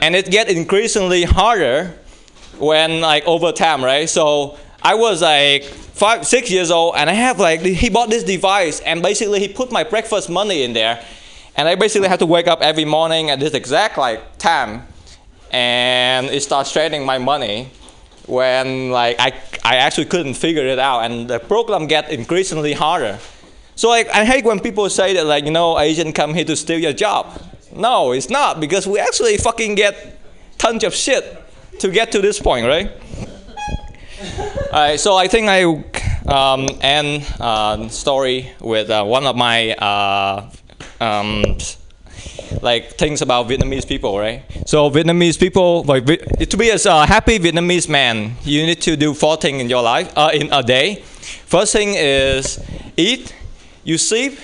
And it gets increasingly harder when like over time, right? So I was like five, six years old and I have like, he bought this device and basically he put my breakfast money in there. And I basically had to wake up every morning at this exact like time and it starts trading my money. When like I, I actually couldn't figure it out and the program get increasingly harder. So like I hate when people say that like, you know, Asian come here to steal your job. No, it's not, because we actually fucking get tons of shit to get to this point, right? All right, so I think I um, end uh, story with uh, one of my uh, um, like things about Vietnamese people, right? So Vietnamese people, like to be a happy Vietnamese man, you need to do four things in your life uh, in a day. First thing is eat, you sleep,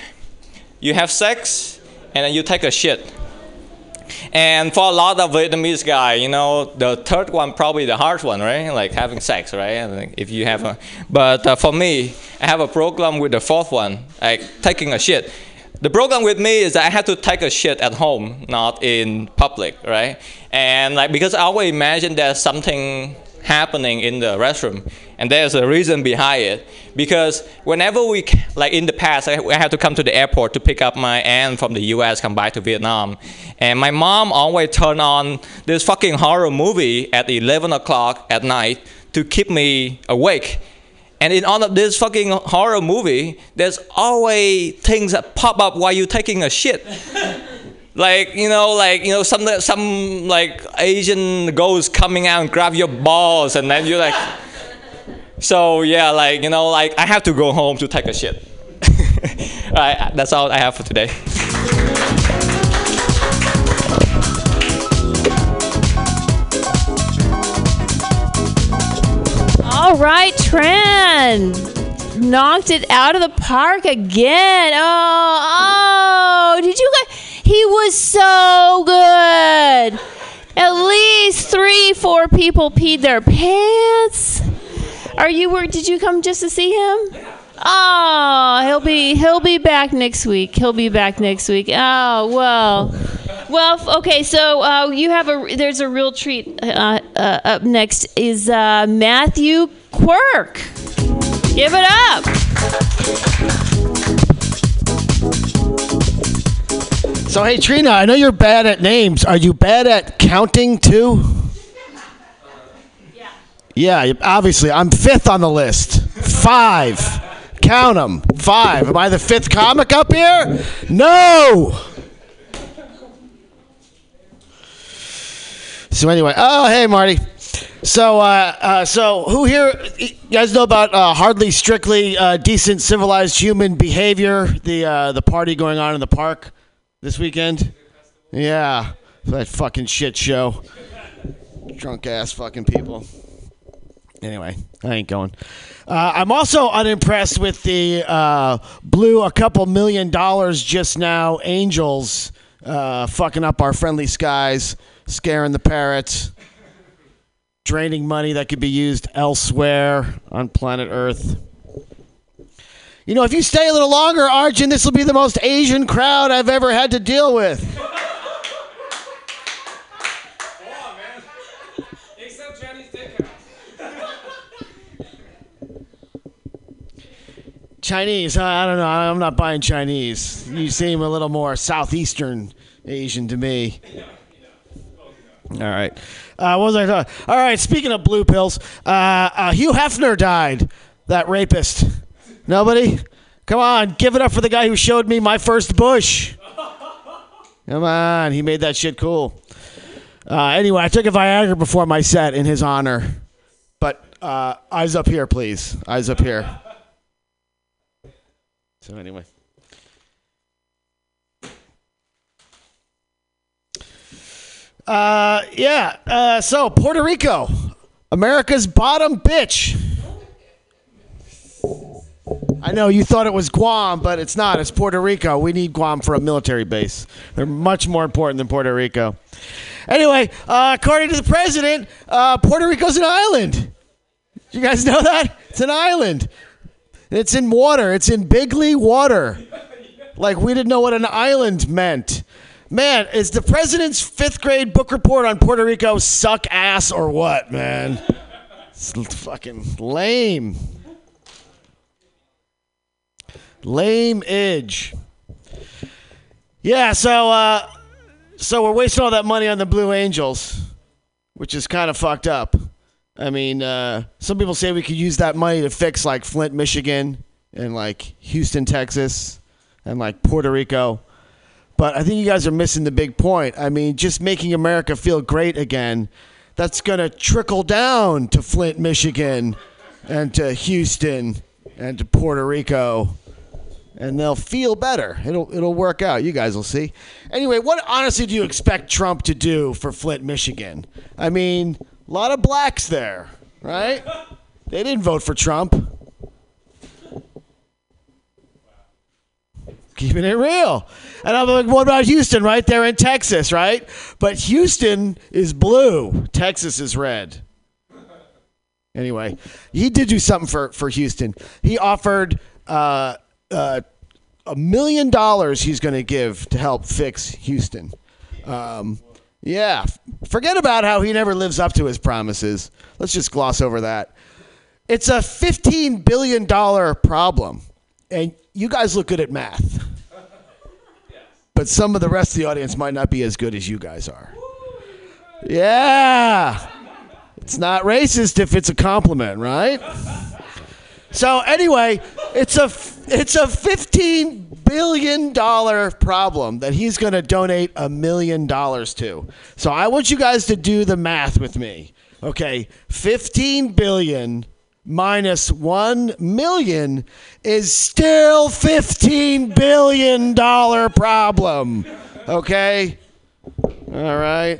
you have sex, and then you take a shit. And for a lot of Vietnamese guys, you know, the third one probably the hard one, right? Like having sex, right? And if you have a, but uh, for me, I have a problem with the fourth one, like taking a shit. The problem with me is that I had to take a shit at home, not in public, right? And like because I always imagine there's something happening in the restroom, and there's a reason behind it. Because whenever we, like in the past, I, I had to come to the airport to pick up my aunt from the U S, come back to Vietnam. And my mom always turned on this fucking horror movie at eleven o'clock at night to keep me awake. And in all of this fucking horror movie, there's always things that pop up while you're taking a shit. Like, you know, like, you know, some, some like Asian ghost coming out and grab your balls, and then you're like, so yeah, like, you know, like I have to go home to take a shit. All right, that's all I have for today. All right, Tran. Knocked it out of the park again. Oh, oh, did you guys? He was so good. At least three, four people peed their pants. Are you? Were, did you come just to see him? Oh, he'll be he'll be back next week. He'll be back next week. Oh well, well okay. So uh, you have a there's a real treat. Uh, uh, up next is uh, Matthew Quirk. Give it up. So hey Trina, I know you're bad at names. Are you bad at counting too? Yeah, obviously. I'm fifth on the list. Five. Count them. Five. Am I the fifth comic up here? No! So anyway, oh, hey, Marty. So, uh, uh, so who here, you guys know about uh, hardly strictly uh, decent civilized human behavior, the, uh, the party going on in the park this weekend? Yeah, that fucking shit show. Drunk ass fucking people. Anyway, I ain't going. Uh, I'm also unimpressed with the uh, blew a couple million dollars just now angels uh, fucking up our friendly skies, scaring the parrots, draining money that could be used elsewhere on planet Earth. You know, if you stay a little longer, Arjun, this will be the most Asian crowd I've ever had to deal with. Chinese, I don't know, I'm not buying Chinese. You seem a little more Southeastern Asian to me. All right. Uh, what was I talking about? All right, speaking of blue pills, uh, uh, Hugh Hefner died, that rapist. Nobody? Come on, give it up for the guy who showed me my first bush. Come on, he made that shit cool. Uh, anyway, I took a Viagra before my set in his honor. But uh, eyes up here, please. Eyes up here. So anyway. Uh, yeah, uh, so Puerto Rico, America's bottom bitch. I know you thought it was Guam, but it's not. It's Puerto Rico. We need Guam for a military base. They're much more important than Puerto Rico. Anyway, uh, according to the president, uh, Puerto Rico's an island. You guys know that? It's an island. It's in water. It's in bigly water. Like, we didn't know what an island meant. Man, is the president's fifth grade book report on Puerto Rico suck ass or what, man? It's fucking lame. Lame-age. Yeah, so, uh, so we're wasting all that money on the Blue Angels, which is kind of fucked up. I mean, uh, some people say we could use that money to fix, like, Flint, Michigan, and, like, Houston, Texas, and, like, Puerto Rico. But I think you guys are missing the big point. I mean, just making America feel great again, that's going to trickle down to Flint, Michigan, and to Houston, and to Puerto Rico. And they'll feel better. It'll it'll work out. You guys will see. Anyway, what honestly do you expect Trump to do for Flint, Michigan? I mean, a lot of blacks there, right? They didn't vote for Trump. Keeping it real. And I'm like, what about Houston, right? They're in Texas, right? But Houston is blue. Texas is red. Anyway, he did do something for, for Houston. He offered uh, uh, a million dollars he's going to give to help fix Houston. Um, yeah. Forget about how he never lives up to his promises. Let's just gloss over that. It's a fifteen billion dollars problem. And you guys look good at math. But some of the rest of the audience might not be as good as you guys are. Yeah. It's not racist if it's a compliment, right? So anyway, it's a it's a fifteen billion dollars problem that he's going to donate a million dollars to. So I want you guys to do the math with me. Okay, fifteen billion dollars minus one million is still fifteen billion dollars problem. Okay? All right.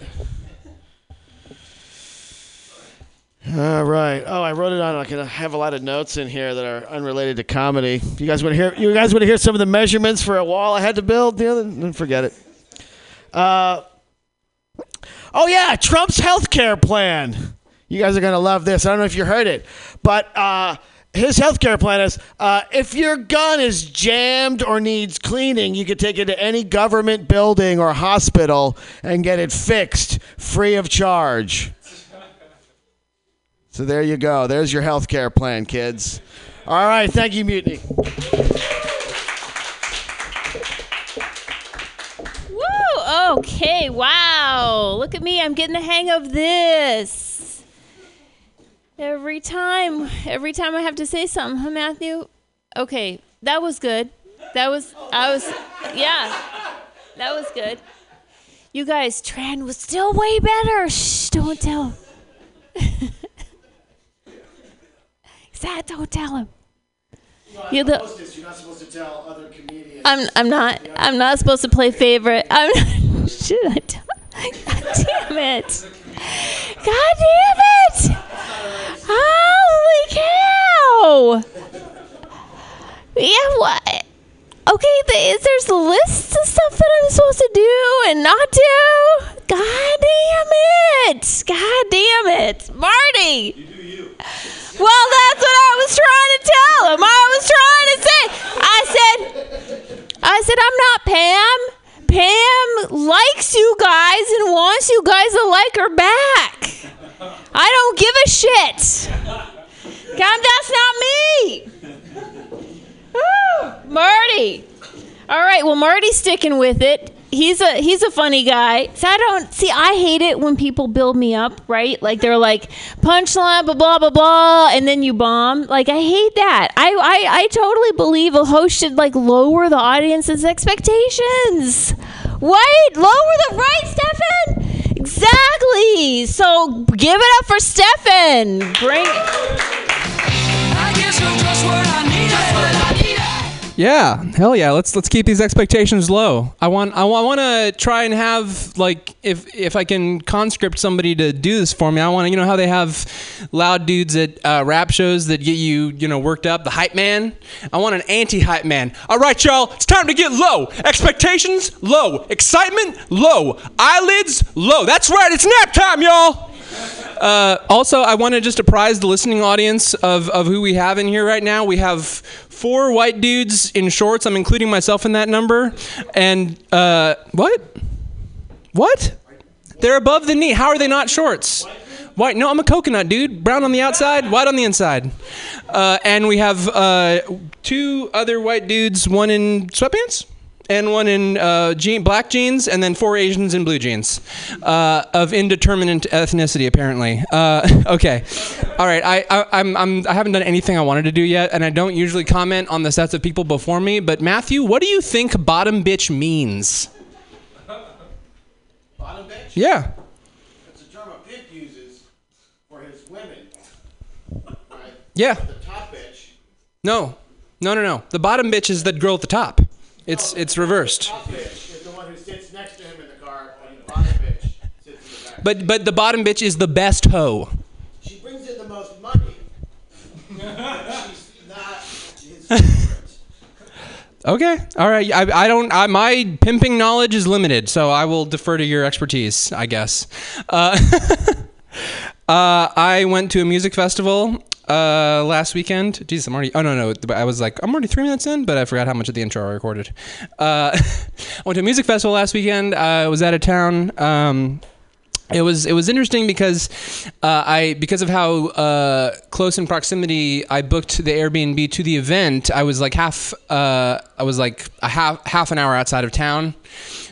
All right. Oh, I wrote it on. I have a lot of notes in here that are unrelated to comedy. You guys want to hear You guys want to hear some of the measurements for a wall I had to build? The other, then forget it. Uh, oh, yeah, Trump's health care plan. You guys are going to love this. I don't know if you heard it, but uh, his healthcare plan is uh, if your gun is jammed or needs cleaning, you can take it to any government building or hospital and get it fixed free of charge. So there you go. There's your healthcare plan, kids. All right. Thank you, Mutiny. Woo! Okay. Wow. Look at me. I'm getting the hang of this. Every time, every time I have to say something, huh, Matthew? Okay, that was good. That was, I was, yeah, that was good. You guys, Tran was still way better. Shh, don't tell him. Sad, don't tell him. Well, you're, the, hostess, you're not supposed to tell other comedians. I'm, I'm not, I'm not supposed to play favorite. I'm not, should I tell? God damn it. God damn it. Holy cow! Yeah, what? Okay, the, is there's lists of stuff that I'm supposed to do and not do? God damn it! God damn it, Marty! You do you. Well, that's what I was trying to tell him. I was trying to say. I said, I said, I'm not Pam. Pam likes you guys and wants you guys to like her back. I don't give a shit. God, that's not me. Woo, Marty. All right, well, Marty's sticking with it. He's a he's a funny guy. So I don't see. I hate it when people build me up, right? Like they're like punchline, blah blah blah blah, and then you bomb. Like I hate that. I I I totally believe a host should like lower the audience's expectations. Wait, lower the right, Stefan. Exactly. So give it up for Stefan. Bring it. I guess I'm just what I need. Just what I need. Yeah, hell yeah. Let's let's keep these expectations low. I want I want, I want to try and have like if if I can conscript somebody to do this for me. I want to you know how they have loud dudes at uh, rap shows that get you you know worked up. The hype man. I want an anti-hype man. All right, y'all. It's time to get low. Expectations low. Excitement low. Eyelids low. That's right. It's nap time, y'all. Uh, also, I want to just apprise the listening audience of, of who we have in here right now. We have four white dudes in shorts. I'm including myself in that number. And uh, what? What? They're above the knee. How are they not shorts? White? No, I'm a coconut, dude. Brown on the outside, white on the inside. Uh, and we have uh, two other white dudes, one in sweatpants? And one in uh, jean, black jeans, and then four Asians in blue jeans uh, of indeterminate ethnicity, apparently. Uh, okay, all right. I, I I'm I'm I haven't done anything I wanted to do yet, and I don't usually comment on the sets of people before me. But Matthew, what do you think bottom bitch means? on the bench? Yeah. That's a term a pimp uses for his women. Right? Yeah. But the top bitch. No. No, no, no. The bottom bitch is that girl at the top. It's no, it's reversed. The top bitch is the one who sits next to him in the car, and the bottom bitch sits in the back. But, but the bottom bitch is the best hoe. She brings in the most money. She's not his favorite. Okay. All right. I, I don't. I, my pimping knowledge is limited, so I will defer to your expertise, I guess. Uh, uh, I went to a music festival uh, last weekend. Jeez, I'm already. Oh no, no. I was like, I'm already three minutes in, but I forgot how much of the intro I recorded. Uh, I went to a music festival last weekend. Uh, I was out of town. Um, It was it was interesting because uh, I because of how uh, close in proximity I booked the Airbnb to the event. I was like half uh, I was like a half half an hour outside of town,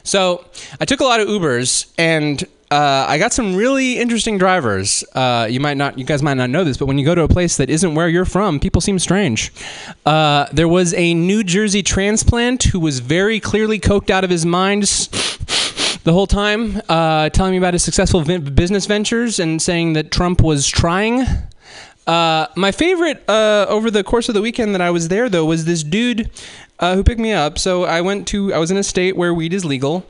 so I took a lot of Ubers and uh, I got some really interesting drivers. Uh, you might not you guys might not know this, but when you go to a place that isn't where you're from, people seem strange. Uh, there was a New Jersey transplant who was very clearly coked out of his mind the whole time, uh, telling me about his successful v- business ventures and saying that Trump was trying. Uh, my favorite uh, over the course of the weekend that I was there, though, was this dude uh, who picked me up. So I went to, I was in a state where weed is legal,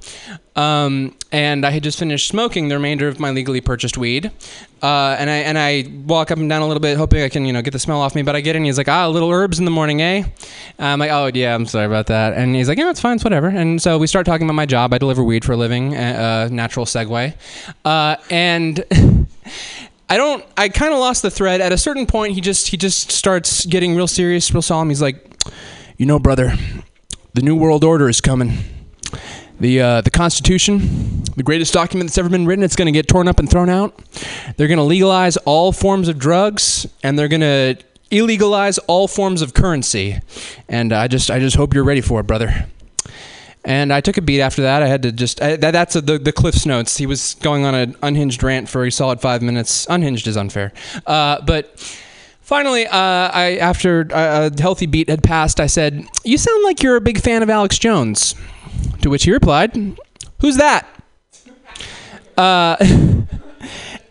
um, and I had just finished smoking the remainder of my legally purchased weed. Uh, and I and I walk up and down a little bit, hoping I can, you know, get the smell off me. But I get in, and he's like, ah, little herbs in the morning, eh? I'm like, oh, yeah, I'm sorry about that. And he's like, yeah, it's fine, it's whatever. And so we start talking about my job. I deliver weed for a living, uh, natural segue. Uh, and... I don't, I kind of lost the thread. At a certain point, he just he just starts getting real serious, real solemn. He's like, you know, brother, the New World Order is coming. The uh, the Constitution, the greatest document that's ever been written, it's going to get torn up and thrown out. They're going to legalize all forms of drugs, and they're going to illegalize all forms of currency. And I just I just hope you're ready for it, brother. And I took a beat after that. I had to just... I, that, that's a, the, the Cliff's Notes. He was going on an unhinged rant for a solid five minutes. Unhinged is unfair. Uh, but finally, uh, I after a healthy beat had passed, I said, you sound like you're a big fan of Alex Jones. To which he replied, who's that? Uh,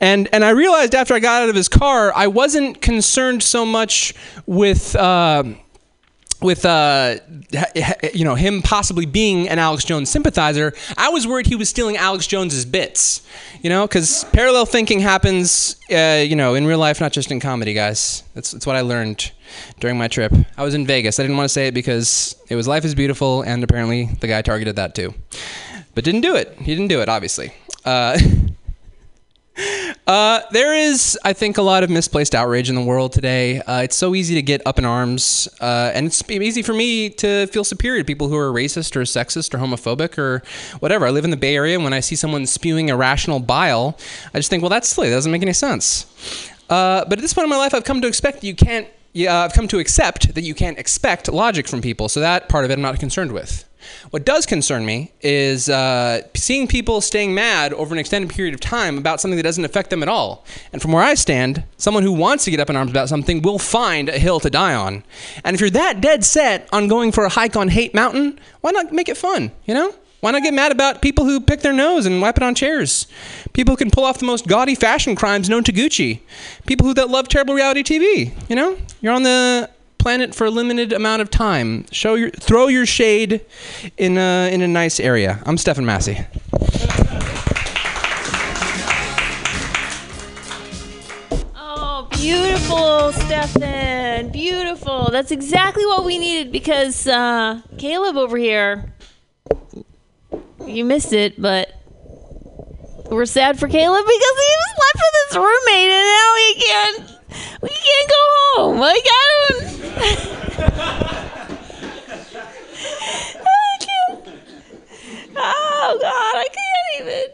and and I realized after I got out of his car, I wasn't concerned so much with... Uh, With, uh, you know, him possibly being an Alex Jones sympathizer, I was worried he was stealing Alex Jones's bits, you know, because parallel thinking happens, uh, you know, in real life, not just in comedy, guys. That's that's what I learned during my trip. I was in Vegas. I didn't want to say it because it was Life is Beautiful, and apparently the guy targeted that too, but didn't do it. He didn't do it, obviously. Uh, Uh, there is, I think, a lot of misplaced outrage in the world today. Uh, it's so easy to get up in arms, uh, and it's easy for me to feel superior to people who are racist or sexist or homophobic or whatever. I live in the Bay Area, and when I see someone spewing irrational bile, I just think, well, that's silly. That doesn't make any sense. Uh, but at this point in my life, I've come to expect that you can't. Yeah, I've come to accept that you can't expect logic from people, so that part of it I'm not concerned with. What does concern me is uh, seeing people staying mad over an extended period of time about something that doesn't affect them at all. And from where I stand, someone who wants to get up in arms about something will find a hill to die on. And if you're that dead set on going for a hike on Hate Mountain, why not make it fun, you know? Why not get mad about people who pick their nose and wipe it on chairs? People who can pull off the most gaudy fashion crimes known to Gucci. People who that love terrible reality T V. You know, you're on the planet for a limited amount of time. Show your, throw your shade in a, in a nice area. I'm Stephen Massey. Oh, beautiful, Stephen. Beautiful. That's exactly what we needed because uh, Caleb over here. You missed it, but we're sad for Caleb because he was left with his roommate and now he can't, we can't go home. Like, I don't, I can't, oh God, I can't even.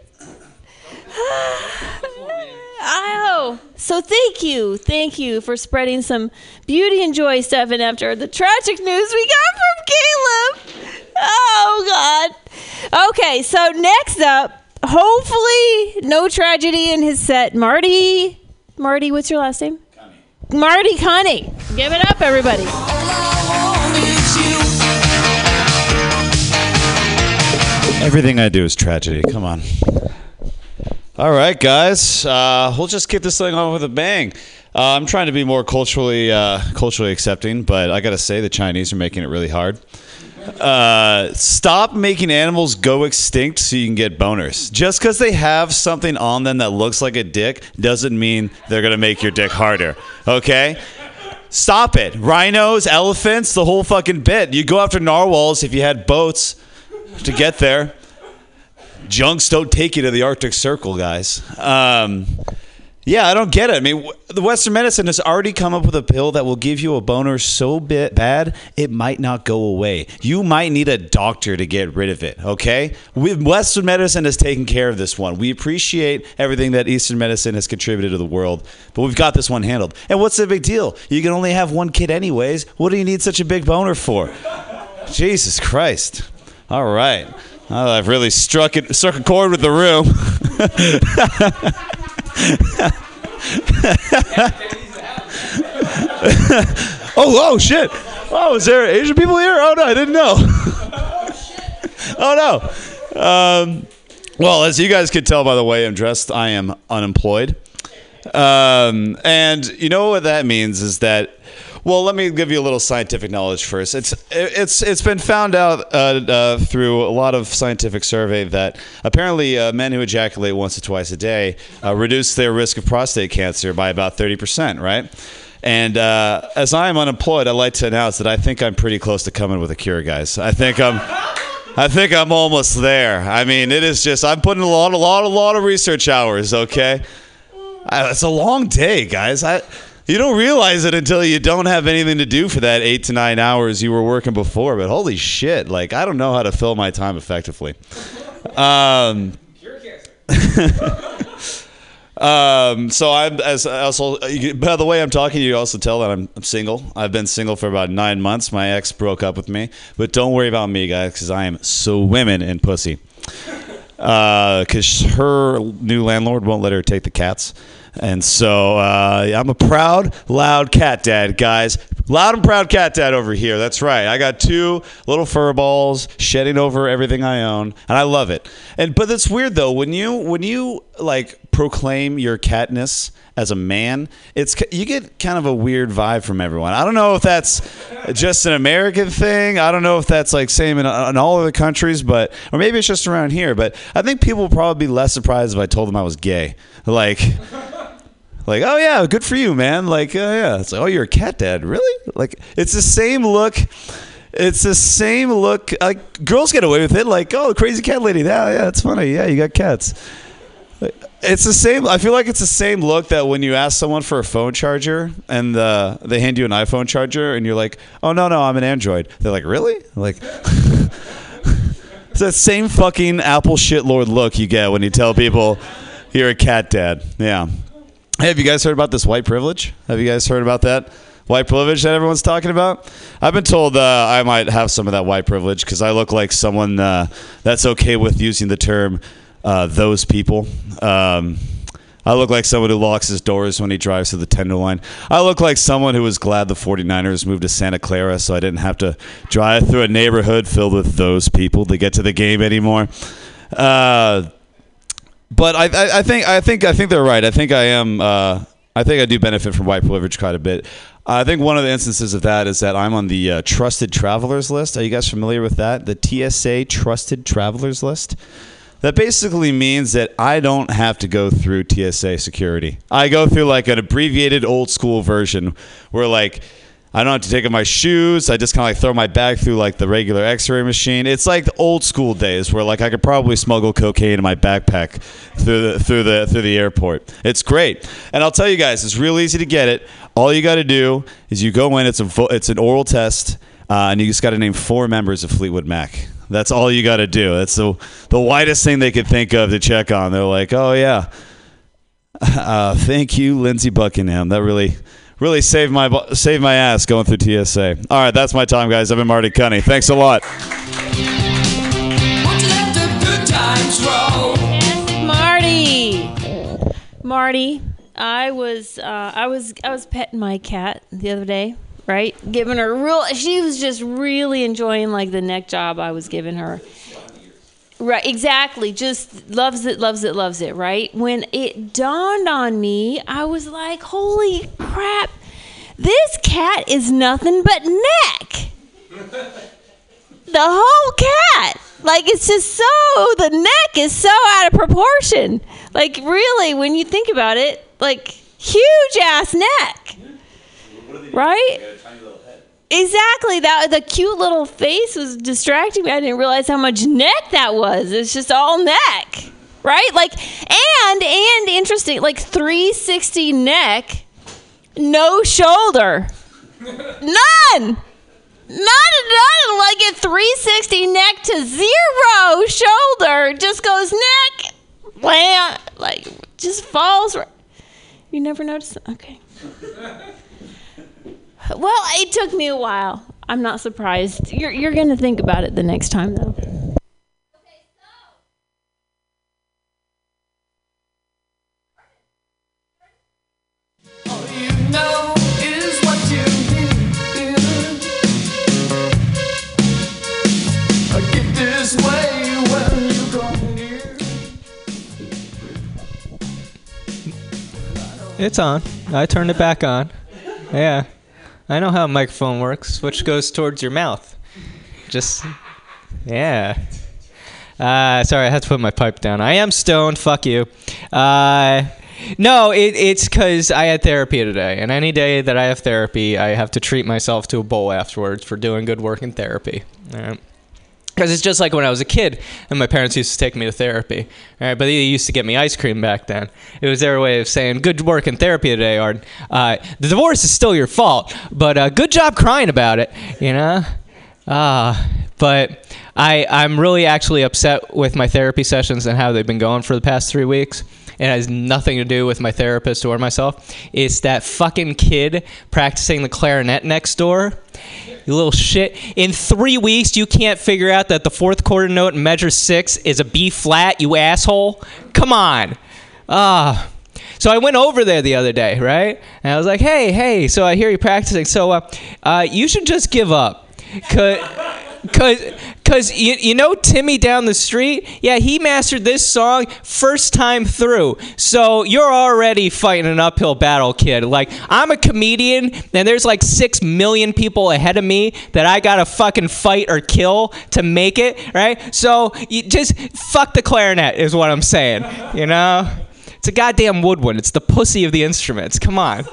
Oh, so thank you, thank you for spreading some beauty and joy, Stephen, after the tragic news we got from Caleb. Oh God. Okay, so next up, hopefully no tragedy in his set. Marty, Marty, what's your last name? Connie. Marty Connie. Give it up, everybody. All I want is you. Everything I do is tragedy. Come on. All right, guys. Uh, we'll just kick this thing off with a bang. Uh, I'm trying to be more culturally uh, culturally accepting, but I got to say the Chinese are making it really hard. Uh, stop making animals go extinct so you can get boners. Just because they have something on them that looks like a dick doesn't mean they're going to make your dick harder. Okay? Stop it. Rhinos, elephants, the whole fucking bit. You'd go after narwhals if you had boats to get there. Junks don't take you to the Arctic Circle, guys. Um... Yeah, I don't get it. I mean, the Western medicine has already come up with a pill that will give you a boner so bit bad, it might not go away. You might need a doctor to get rid of it, okay? We, Western medicine has taken care of this one. We appreciate everything that Eastern medicine has contributed to the world, but we've got this one handled. And what's the big deal? You can only have one kid anyways. What do you need such a big boner for? Jesus Christ. All right. Oh, I've really struck, it, struck a chord with the room. oh, oh shit! Oh, is there Asian people here? Oh no, I didn't know. oh no. Um, well, as you guys could tell by the way I'm dressed, I am unemployed. Um, and you know what that means is that. Well, let me give you a little scientific knowledge first. It's it's it's been found out uh, uh, through a lot of scientific survey that apparently uh, men who ejaculate once or twice a day uh, reduce their risk of prostate cancer by about thirty percent, right? And uh, as I am unemployed, I'd like to announce that I think I'm pretty close to coming with a cure, guys. I think I'm I think I'm almost there. I mean, it is just I'm putting a lot, a lot, a lot of research hours. Okay, uh, it's a long day, guys. I. You don't realize it until you don't have anything to do for that eight to nine hours you were working before. But holy shit, like, I don't know how to fill my time effectively. Um, Cure cancer. um, so I'm, as also, by the way I'm talking, you also tell that I'm, I'm single. I've been single for about nine months. My ex broke up with me. But don't worry about me, guys, because I am swimming in pussy. Because uh, her new landlord won't let her take the cats. And so uh, I'm a proud, loud cat dad, guys. Loud and proud cat dad over here. That's right. I got two little fur balls shedding over everything I own, and I love it. And but it's weird though when you when you like proclaim your catness as a man, it's you get kind of a weird vibe from everyone. I don't know if that's just an American thing. I don't know if that's like same in, in all other countries, but or maybe it's just around here. But I think people would probably be less surprised if I told them I was gay. Like. Like, oh, yeah, good for you, man. Like, oh, yeah. It's like, oh, you're a cat dad. Really? Like, it's the same look. It's the same look. Like, girls get away with it. Like, oh, crazy cat lady. Yeah, yeah, it's funny. Yeah, you got cats. It's the same. I feel like it's the same look that when you ask someone for a phone charger and uh, they hand you an iPhone charger and you're like, oh, no, no, I'm an Android. They're like, really? Like, it's that same fucking Apple shitlord look you get when you tell people you're a cat dad. Yeah. Hey, have you guys heard about this white privilege? Have you guys heard about that white privilege that everyone's talking about? I've been told uh, I might have some of that white privilege because I look like someone uh, that's okay with using the term uh, those people. Um, I look like someone who locks his doors when he drives to the Tenderloin. I look like someone who was glad the forty-niners moved to Santa Clara so I didn't have to drive through a neighborhood filled with those people to get to the game anymore. Uh But I, I, I think I think I think they're right. I think I am. Uh, I think I do benefit from white privilege quite a bit. I think one of the instances of that is that I'm on the uh, Trusted Travelers list. Are you guys familiar with that? The T S A Trusted Travelers list. That basically means that I don't have to go through T S A security. I go through like an abbreviated old school version where like I don't have to take off my shoes. I just kind of like throw my bag through like the regular X-ray machine. It's like the old school days where like I could probably smuggle cocaine in my backpack through the through the through the airport. It's great, and I'll tell you guys, it's real easy to get it. All you got to do is you go in. It's a vo- it's an oral test, uh, and you just got to name four members of Fleetwood Mac. That's all you got to do. That's the the widest thing they could think of to check on. They're like, oh yeah, uh, thank you, Lindsey Buckingham. That really. Really saved my save my ass going through T S A. All right, that's my time, guys. I've been Marty Cunny. Thanks a lot. Marty, Marty, I was uh, I was I was petting my cat the other day, right? Giving her real. She was just really enjoying like the neck job I was giving her. Right, exactly. Just loves it, loves it, loves it, right? When it dawned on me, I was like, holy crap, this cat is nothing but neck. The whole cat. Like, it's just so, the neck is so out of proportion. Like, really, when you think about it, like, huge-ass neck. What do they do? Right? They got a tiny little head. Exactly. That, the cute little face was distracting me. I didn't realize how much neck that was. It's just all neck. Right? Like, and, and interesting, like, three sixty neck, no shoulder. None! Not none, like a three sixty neck to zero shoulder, just goes neck, blam, like just falls. Right. You never noticed it? Okay. Well, it took me a while. I'm not surprised. You're you're gonna think about it the next time though. All you know is what you this way when you come near. It's on. I turned it back on. Yeah. I know how a microphone works. Switch goes towards your mouth. Just, yeah. Uh, sorry, I had to put my pipe down. I am stoned. Fuck you. Uh, no, it, it's because I had therapy today. And any day that I have therapy, I have to treat myself to a bowl afterwards for doing good work in therapy. All right. Because it's just like when I was a kid and my parents used to take me to therapy. All right, but they used to get me ice cream back then. It was their way of saying, good work in therapy today, Arden. Uh, the divorce is still your fault, but uh, good job crying about it, you know? Uh, but I, I'm really actually upset with my therapy sessions and how they've been going for the past three weeks. It has nothing to do with my therapist or myself. It's that fucking kid practicing the clarinet next door. You little shit. In three weeks, you can't figure out that the fourth quarter note in measure six is a B flat, you asshole. Come on. Ah. Uh, so I went over there the other day, right? And I was like, hey, hey, so I hear you practicing. So uh, uh, you should just give up. Cause, cause, cause you, you know Timmy down the street? Yeah, he mastered this song first time through. So you're already fighting an uphill battle, kid. Like, I'm a comedian, and there's like six million people ahead of me that I gotta fucking fight or kill to make it, right? So you just fuck the clarinet is what I'm saying, you know? It's a goddamn woodwind. It's the pussy of the instruments. Come on.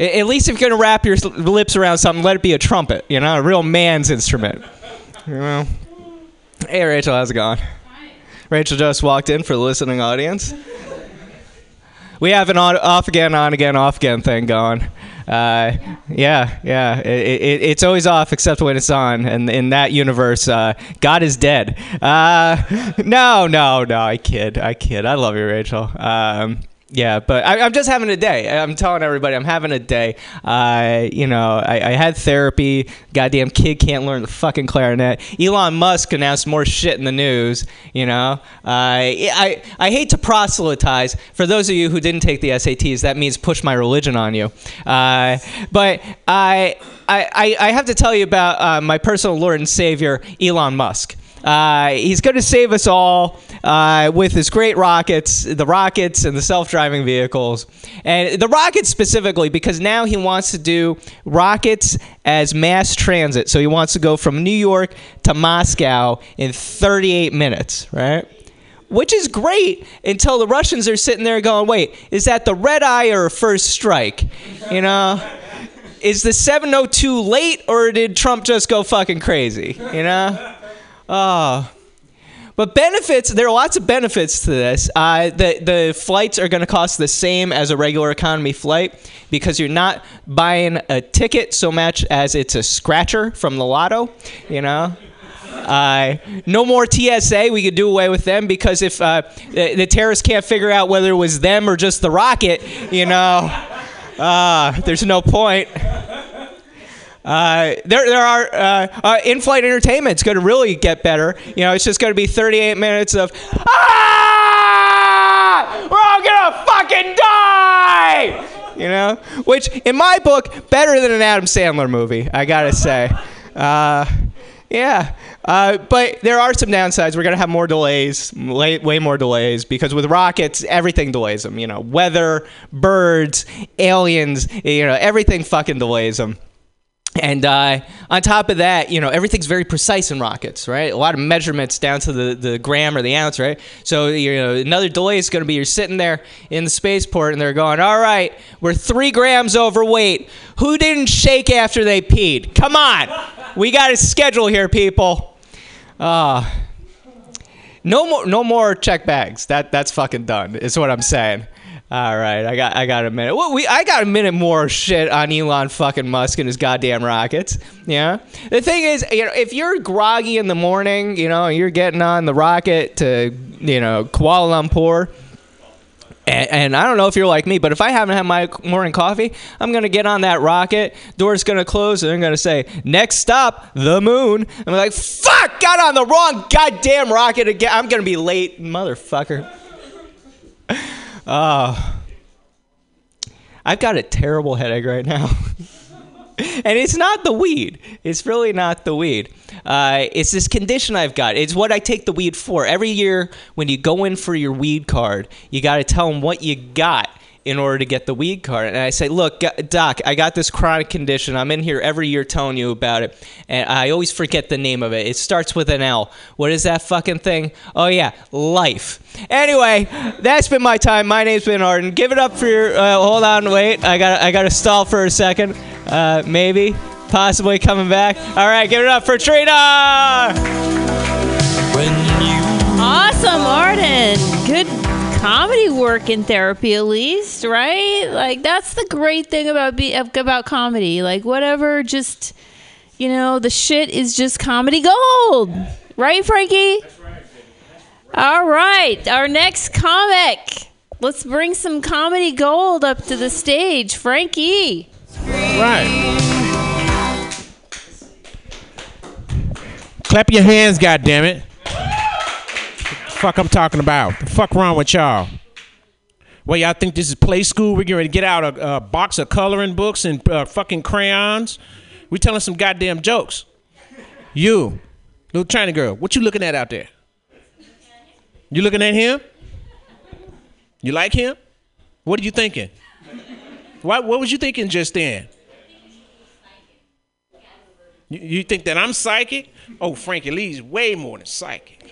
At least if you're going to wrap your lips around something, let it be a trumpet, you know, a real man's instrument. You know? Hey, Rachel, how's it going? Hi. Rachel just walked in for the listening audience. We have an on, off-again, on-again, off-again thing going. Uh, yeah, yeah. It, it, it's always off except when it's on. And in that universe, uh, God is dead. Uh, no, no, no, I kid. I kid. I love you, Rachel. Um Yeah, but I, I'm just having a day. I'm telling everybody I'm having a day. Uh, you know, I, I had therapy. Goddamn kid can't learn the fucking clarinet. Elon Musk announced more shit in the news, you know. Uh, I, I I hate to proselytize. For those of you who didn't take the S A Ts, that means push my religion on you. Uh, but I, I, I have to tell you about uh, my personal Lord and Savior, Elon Musk. Uh, he's going to save us all uh, with his great rockets, the rockets and the self-driving vehicles. And the rockets specifically, because now he wants to do rockets as mass transit. So he wants to go from New York to Moscow in thirty-eight minutes, right? Which is great until the Russians are sitting there going, wait, is that the red eye or a first strike? You know, is the seven oh two late or did Trump just go fucking crazy, you know? Oh, but benefits, there are lots of benefits to this. Uh, the, the flights are going to cost the same as a regular economy flight because you're not buying a ticket so much as it's a scratcher from the lotto, you know. Uh, no more T S A. We could do away with them because if uh, the, the terrorists can't figure out whether it was them or just the rocket, you know, uh, there's no point. Uh, there, there are uh, uh, in-flight entertainment's going to really get better. You know, it's just going to be thirty-eight minutes of ah, we're all gonna fucking die. You know, which in my book, better than an Adam Sandler movie. I gotta say, uh, Yeah. Uh, but there are some downsides. We're going to have more delays, way, way more delays, because with rockets, everything delays them. You know, weather, birds, aliens, you know, everything fucking delays them. And uh, on top of that, you know, everything's very precise in rockets, right? A lot of measurements down to the, the gram or the ounce, right? So, you know, another delay is going to be you're sitting there in the spaceport and they're going, all right, we're three grams overweight. Who didn't shake after they peed? Come on. We got a schedule here, people. Uh, no more no more check bags. That That's fucking done is what I'm saying. All right, I got I got a minute. Well, we I got a minute more shit on Elon fucking Musk and his goddamn rockets. Yeah. The thing is, you know, if you're groggy in the morning, you know, you're getting on the rocket to, you know, Kuala Lumpur, and, and I don't know if you're like me, but if I haven't had my morning coffee, I'm gonna get on that rocket. Door's gonna close, and they're gonna say, "Next stop, the moon." And I'm like, "Fuck! Got on the wrong goddamn rocket again. I'm gonna be late, motherfucker." Uh, I've got a terrible headache right now. And it's not the weed. It's really not the weed. Uh, it's this condition I've got. It's what I take the weed for. Every year when you go in for your weed card, you got to tell them what you got in order to get the weed card. And I say, look, doc, I got this chronic condition. I'm in here every year telling you about it, and I always forget the name of it. It starts with an L. What is that fucking thing? Oh, yeah, life. Anyway, that's been my time. My name's been Arden. Give it up for your... Uh, hold on, wait. I got I got to stall for a second. Uh, maybe, possibly coming back. All right, give it up for Trina! When you awesome, Arden. Good comedy work in therapy, at least, right? Like, that's the great thing about be about comedy. Like, whatever, just, you know, the shit is just comedy gold, right, Frankie? That's right. That's right. All right, our next comic. Let's bring some comedy gold up to the stage, Frankie. Right. Clap your hands, goddammit. Fuck I'm talking about. The fuck wrong with y'all? Well, y'all think this is play school? We're getting ready to get out a, a box of coloring books and uh, fucking crayons. We're telling some goddamn jokes. You, little China girl, what you looking at out there? You looking at him? You like him? What are you thinking? What, what was you thinking just then? You, you think that I'm psychic? Oh, Frankie Lee's way more than psychic.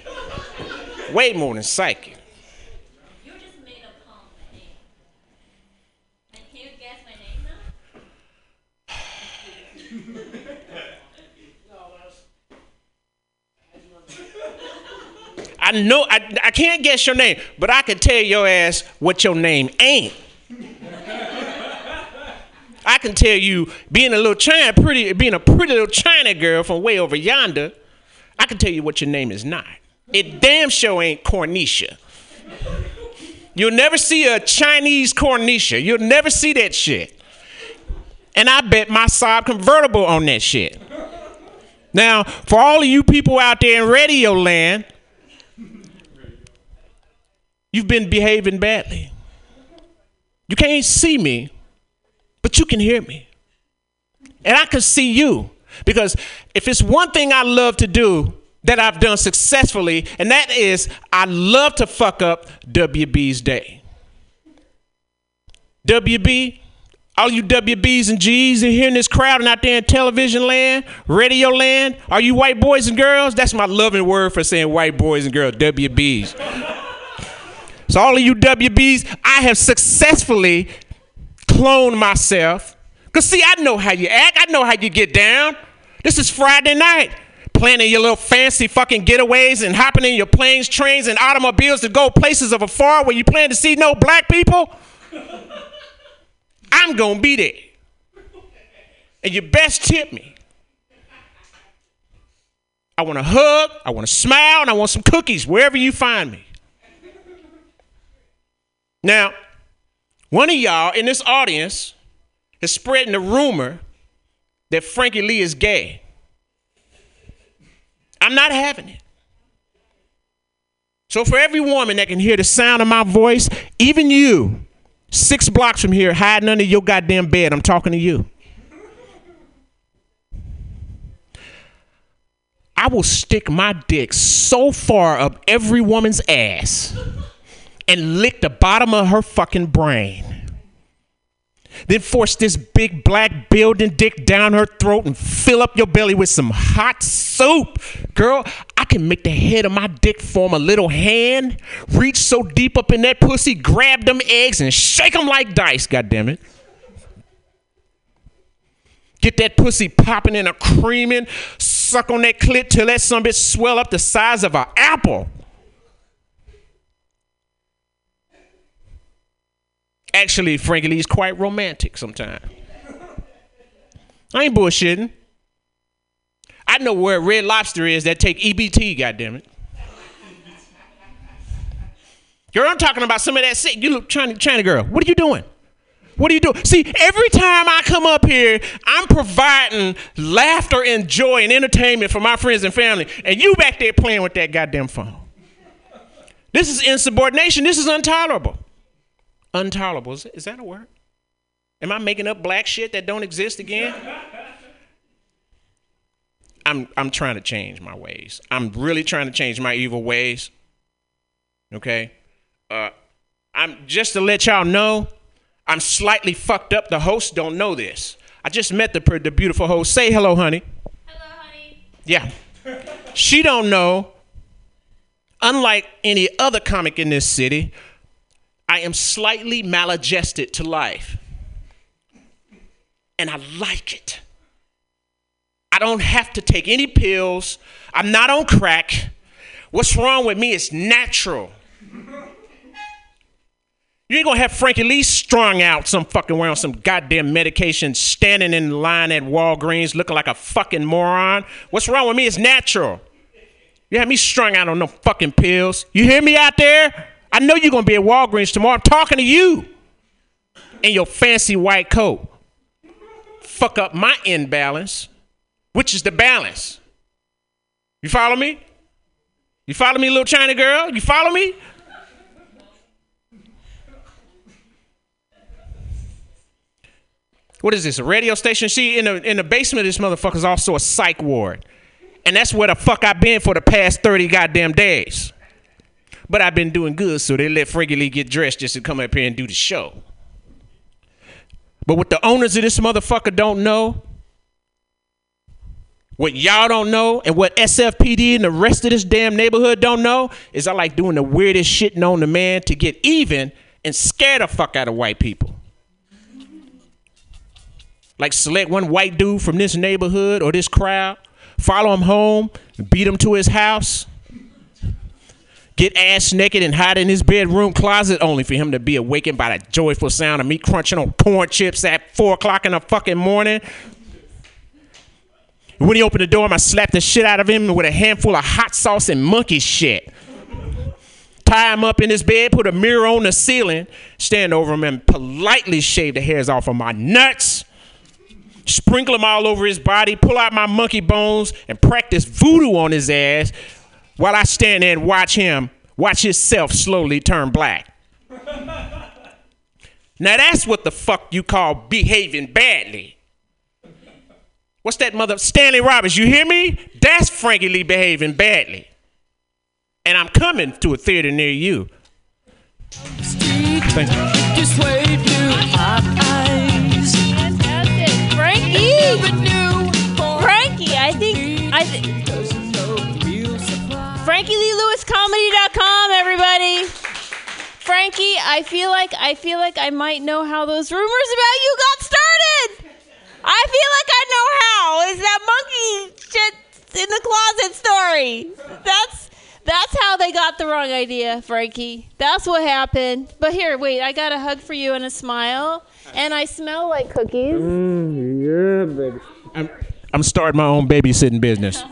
Way more than psychic. You just made up my name. And can you guess my name now? I know I I can't guess your name, but I can tell your ass what your name ain't. I can tell you, being a little China pretty, being a pretty little China girl from way over yonder, I can tell you what your name is not. It damn sure ain't Cornicia. You'll never see a Chinese Cornicia. You'll never see that shit. And I bet my Saab convertible on that shit. Now, for all of you people out there in radio land, you've been behaving badly. You can't see me, but you can hear me. And I can see you. Because if it's one thing I love to do, that I've done successfully, and that is I love to fuck up W B's day. W B, all you W B's and G's in here in this crowd and out there in television land, radio land, are you white boys and girls? That's my loving word for saying white boys and girls, W B's. So all of you W B's, I have successfully cloned myself. Because see, I know how you act. I know how you get down. This is Friday night. Planning your little fancy fucking getaways and hopping in your planes, trains, and automobiles to go places of afar where you plan to see no black people. I'm gonna be there. And you best tip me. I want a hug, I want a smile, and I want some cookies wherever you find me. Now, one of y'all in this audience is spreading the rumor that Frankie Lee is gay. I'm not having it. So for every woman that can hear the sound of my voice, even you, six blocks from here, hiding under your goddamn bed, I'm talking to you. I will stick my dick so far up every woman's ass and lick the bottom of her fucking brain. Then force this big black building dick down her throat and fill up your belly with some hot soup. Girl, I can make the head of my dick form a little hand, reach so deep up in that pussy, grab them eggs and shake them like dice, goddammit. Get that pussy popping and a creaming, suck on that clit till that son bitch swell up the size of an apple. Actually, frankly, he's quite romantic sometimes. I ain't bullshitting. I know where Red Lobster is that take E B T, goddammit. Girl, I'm talking about some of that sick. You look, China, China girl, what are you doing? What are you doing? See, every time I come up here, I'm providing laughter and joy and entertainment for my friends and family, and you back there playing with that goddamn phone. This is insubordination. This is intolerable. Intolerable. Is, is that a word? Am I making up black shit that don't exist again? I'm, I'm trying to change my ways. I'm really trying to change my evil ways. Okay? Uh, I'm just to let y'all know, I'm slightly fucked up. The hosts don't know this. I just met the, the beautiful host. Say hello, honey. Hello, honey. Yeah. She don't know, unlike any other comic in this city, I am slightly maladjusted to life. And I like it. I don't have to take any pills. I'm not on crack. What's wrong with me is natural. You ain't gonna have Frankie Lee strung out some fucking way on some goddamn medication, standing in line at Walgreens looking like a fucking moron. What's wrong with me is natural. You have me strung out on no fucking pills. You hear me out there? I know you're going to be at Walgreens tomorrow. I'm talking to you in your fancy white coat. Fuck up my imbalance, which is the balance. You follow me? You follow me, little China girl? You follow me? What is this, a radio station? See, in the, in the basement of this motherfucker is also a psych ward. And that's where the fuck I've been for the past thirty goddamn days. But I've been doing good, so they let Frankie Lee get dressed just to come up here and do the show. But what the owners of this motherfucker don't know, what y'all don't know, and what S F P D and the rest of this damn neighborhood don't know, is I like doing the weirdest shit known to man to get even and scare the fuck out of white people. Like select one white dude from this neighborhood or this crowd, follow him home, beat him to his house, get ass naked and hide in his bedroom closet only for him to be awakened by the joyful sound of me crunching on corn chips at four o'clock in the fucking morning. When he opened the door, I slapped the shit out of him with a handful of hot sauce and monkey shit. Tie him up in his bed, put a mirror on the ceiling, stand over him and politely shave the hairs off of my nuts. Sprinkle him all over his body, pull out my monkey bones and practice voodoo on his ass while I stand there and watch him, watch himself slowly turn black. Now that's what the fuck you call behaving badly. What's that mother, Stanley Roberts, you hear me? That's Frankie Lee behaving badly. And I'm coming to a theater near you. Thank you. Just wave you my eyes. Fantastic. Frankie! Frankie, I think, I think. Frankie Lee Lewis Comedy dot com, everybody. Frankie, I feel like I feel like I might know how those rumors about you got started. I feel like I know how. It's that monkey shit in the closet story. That's that's how they got the wrong idea, Frankie. That's what happened. But here, wait, I got a hug for you and a smile, and I smell like cookies. Mm, yeah, baby. I'm I'm starting my own babysitting business.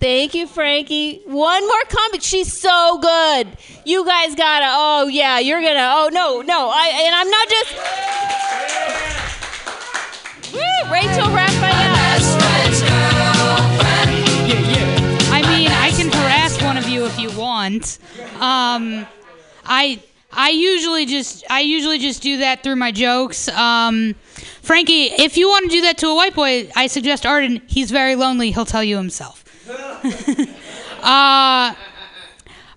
Thank you, Frankie. One more comic. She's so good. You guys gotta. Oh yeah, you're gonna. Oh no, no. I and I'm not just. Yeah. Woo, Rachel Raphael. I mean, I can harass one of you if you want. Um, I I usually just I usually just do that through my jokes. Um. Frankie, if you want to do that to a white boy, I suggest Arden. He's very lonely. He'll tell you himself. uh,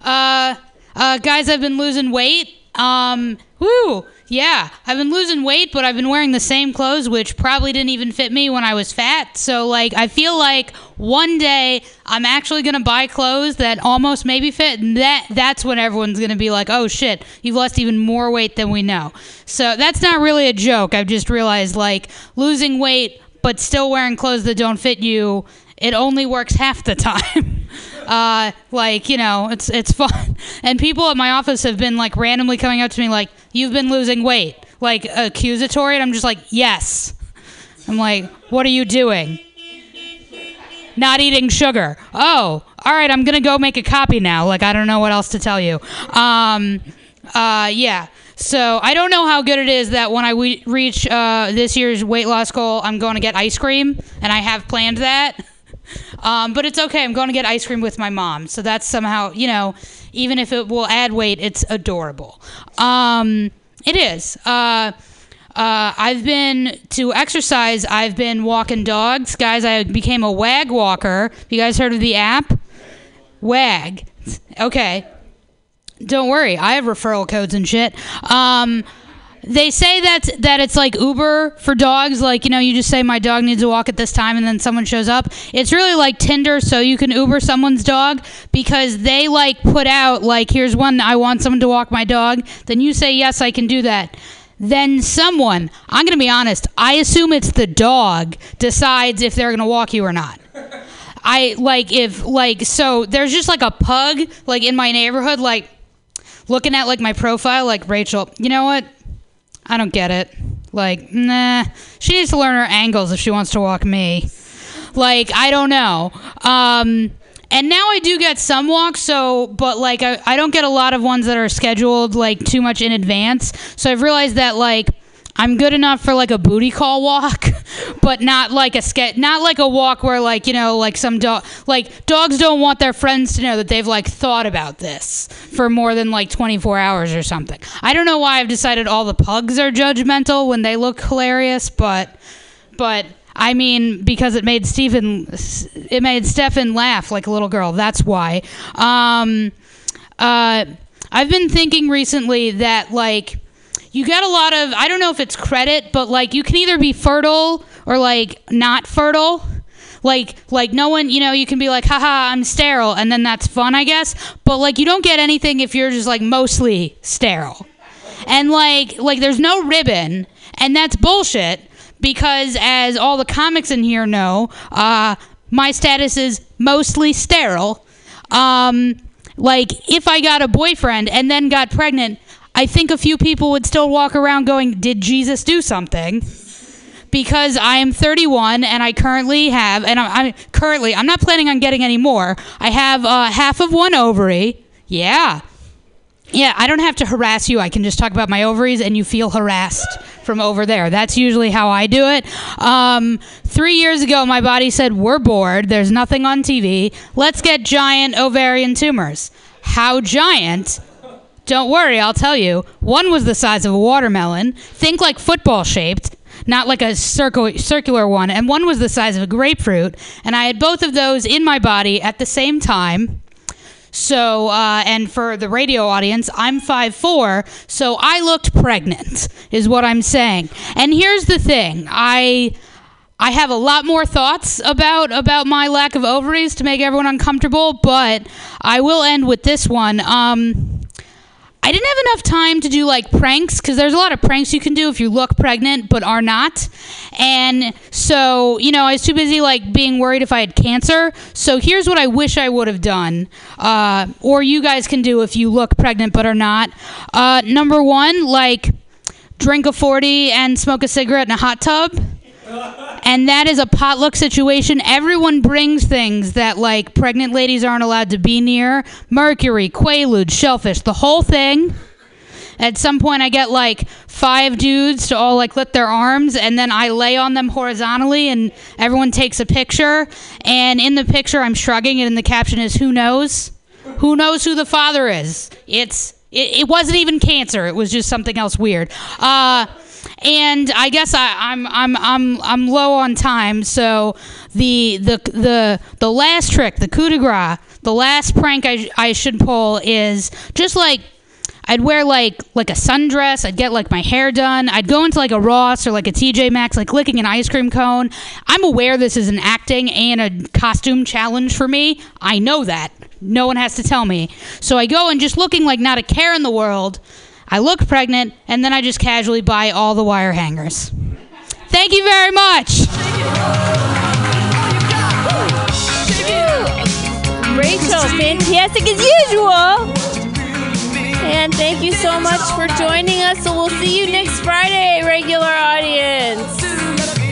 uh, uh, guys, I've been losing weight. Um, woo, yeah, I've been losing weight, but I've been wearing the same clothes, which probably didn't even fit me when I was fat. So, like, I feel like one day I'm actually going to buy clothes that almost maybe fit, and that, that's when everyone's going to be like, oh, shit, you've lost even more weight than we know. So that's not really a joke. I've just realized, like, losing weight but still wearing clothes that don't fit you, it only works half the time. Uh, like, you know, it's it's fun. And people at my office have been, like, randomly coming up to me like, you've been losing weight, like, accusatory. And I'm just like, yes. I'm like, what are you doing? Not eating sugar. Oh, all right, I'm going to go make a copy now. Like, I don't know what else to tell you. Um, uh, yeah. So I don't know how good it is that when I we- reach uh, this year's weight loss goal, I'm going to get ice cream. And I have planned that. Um, but it's okay. I'm going to get ice cream with my mom. So that's somehow, you know, even if it will add weight, it's adorable. Um, it is. Uh, uh, I've been to exercise. I've been walking dogs. Guys, I became a wag walker. You guys heard of the app? Wag. Okay. Don't worry. I have referral codes and shit. Um... They say that, that it's like Uber for dogs. Like, you know, you just say, my dog needs a walk at this time, and then someone shows up. It's really like Tinder, so you can Uber someone's dog, because they, like, put out, like, here's one, I want someone to walk my dog. Then you say, yes, I can do that. Then someone, I'm going to be honest, I assume it's the dog, decides if they're going to walk you or not. I, like, if, like, so there's just, like, a pug, like, in my neighborhood, like, looking at, like, my profile, like, Rachel, you know what? I don't get it. Like, nah. She needs to learn her angles if she wants to walk me. Like, I don't know. Um, and now I do get some walks, so, but, like, I, I don't get a lot of ones that are scheduled, like, too much in advance. So I've realized that, like, I'm good enough for, like, a booty call walk, but not, like, a ske- not like a walk where, like, you know, like, some dog, like, dogs don't want their friends to know that they've, like, thought about this for more than, like, twenty-four hours or something. I don't know why I've decided all the pugs are judgmental when they look hilarious, but, but, I mean, because it made Stephen, it made Stefan laugh like a little girl, that's why. Um, uh, I've been thinking recently that, like, you get a lot of, I don't know if it's credit, but, like, you can either be fertile or, like, not fertile. Like, like no one, you know, you can be like, haha, I'm sterile, and then that's fun, I guess. But, like, you don't get anything if you're just, like, mostly sterile. And, like, like there's no ribbon, and that's bullshit, because as all the comics in here know, uh, my status is mostly sterile. Um, like, if I got a boyfriend and then got pregnant, I think a few people would still walk around going, did Jesus do something? Because I am thirty-one and I currently have, and I'm, I'm currently, I'm not planning on getting any more. I have uh, half of one ovary. Yeah. Yeah, I don't have to harass you. I can just talk about my ovaries and you feel harassed from over there. That's usually how I do it. Um, three years ago, my body said, we're bored. There's nothing on T V. Let's get giant ovarian tumors. How giant? Don't worry, I'll tell you. One was the size of a watermelon. Think like football shaped, not like a circle, circular one. And one was the size of a grapefruit. And I had both of those in my body at the same time. So, uh, and for the radio audience, I'm five foot four, so I looked pregnant, is what I'm saying. And here's the thing. I... I have a lot more thoughts about about my lack of ovaries to make everyone uncomfortable, but I will end with this one. Um... I didn't have enough time to do, like, pranks, because there's a lot of pranks you can do if you look pregnant but are not. And so, you know, I was too busy, like, being worried if I had cancer. So here's what I wish I would have done, uh, or you guys can do if you look pregnant but are not. Uh, number one, like, drink a forty and smoke a cigarette in a hot tub. And that is a potluck situation. Everyone brings things that, like, pregnant ladies aren't allowed to be near. Mercury, Quaaludes, shellfish, the whole thing. At some point, I get, like, five dudes to all, like, lift their arms, and then I lay on them horizontally, and everyone takes a picture. And in the picture, I'm shrugging, and the caption is, who knows? Who knows who the father is? It's, it, it wasn't even cancer. It was just something else weird. Uh... and I guess I, I'm I'm I'm I'm low on time. So the the the the last trick, the coup de grace, the last prank I I should pull is just like. I'd wear like like a sundress. I'd get like my hair done. I'd go into like a Ross or like a T J Maxx, like licking an ice cream cone. I'm aware this is an acting and a costume challenge for me. I know that. No one has to tell me. So I go and just looking like not a care in the world. I look pregnant, and then I just casually buy all the wire hangers. Thank you very much. Rachel's fantastic as usual. And thank you so much for joining us. So we'll see you next Friday, regular audience.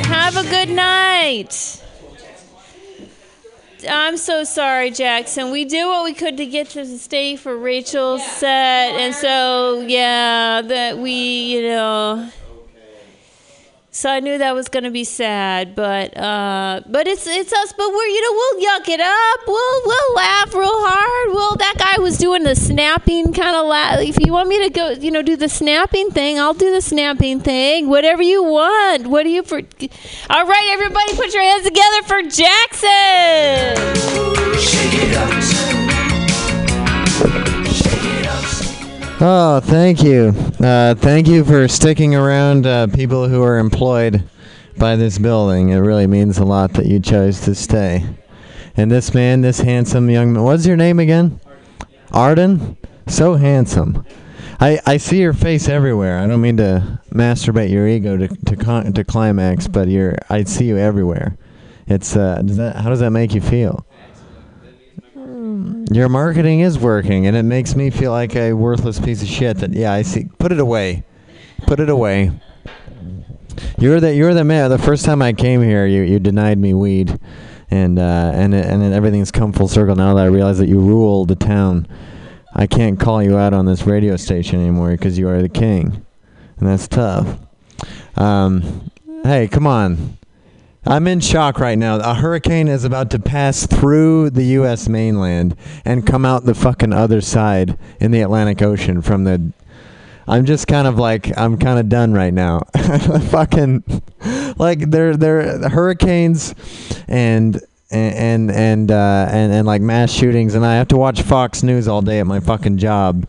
Have a good night. I'm so sorry, Jackson. We did what we could to get you to stay for Rachel's yeah. set. And so, yeah, that we, you know. So I knew that was gonna be sad, but uh, but it's it's us. But we're you know we'll yuck it up. We'll we'll laugh real hard. Well, that guy was doing the snapping kind of laugh. If you want me to go, you know, do the snapping thing, I'll do the snapping thing. Whatever you want. What do you? For- All right, everybody, put your hands together for Jackson. Shake it up. Shake it up. Oh, thank you. Uh, thank you for sticking around, uh, people who are employed by this building. It really means a lot that you chose to stay. And this man, this handsome young man, what's your name again? Arden. Arden? So handsome. I, I see your face everywhere. I don't mean to masturbate your ego to to, con- to climax, but you're I see you everywhere. It's uh, does that, how does that make you feel? Your marketing is working, and it makes me feel like a worthless piece of shit. That yeah, I see. Put it away, put it away. You're the you're the man. The first time I came here, you, you denied me weed, and uh, and and then everything's come full circle. Now that I realize that you rule the town, I can't call you out on this radio station anymore because you are the king, and that's tough. Um, hey, come on. I'm in shock right now. A hurricane is about to pass through the U S mainland and come out the fucking other side in the Atlantic Ocean from the... I'm just kind of like, I'm kind of done right now. Fucking, like, they're, they're hurricanes and... And and uh, and and like mass shootings, and I have to watch Fox News all day at my fucking job,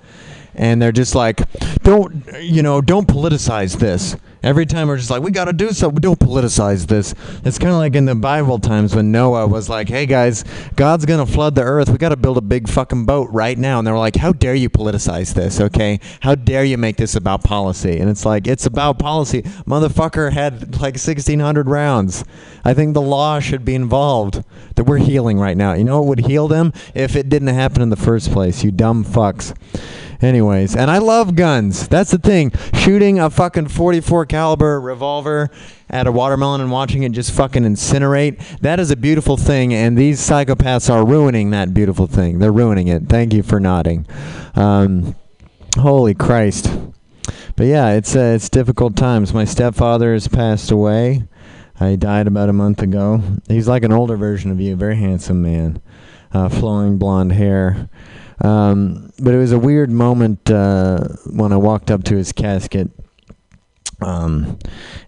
and they're just like, don't you know, don't politicize this. Every time we're just like, we gotta do something. Don't politicize this. It's kind of like in the Bible times when Noah was like, hey guys, God's gonna flood the earth. We gotta build a big fucking boat right now. And they were like, how dare you politicize this? Okay, how dare you make this about policy? And it's like, it's about policy. Motherfucker had like sixteen hundred rounds. I think the law should be involved. That we're healing right now. You know what would heal them? If it didn't happen in the first place, you dumb fucks. Anyways, and I love guns. That's the thing. Shooting a fucking forty-four caliber revolver at a watermelon and watching it just fucking incinerate, that is a beautiful thing, and these psychopaths are ruining that beautiful thing. They're ruining it. Thank you for nodding. Um, holy Christ. But yeah, it's uh, it's difficult times. My stepfather has passed away. He died about a month ago. He's like an older version of you, very handsome man, uh, flowing blonde hair. Um, but it was a weird moment uh, when I walked up to his casket, um,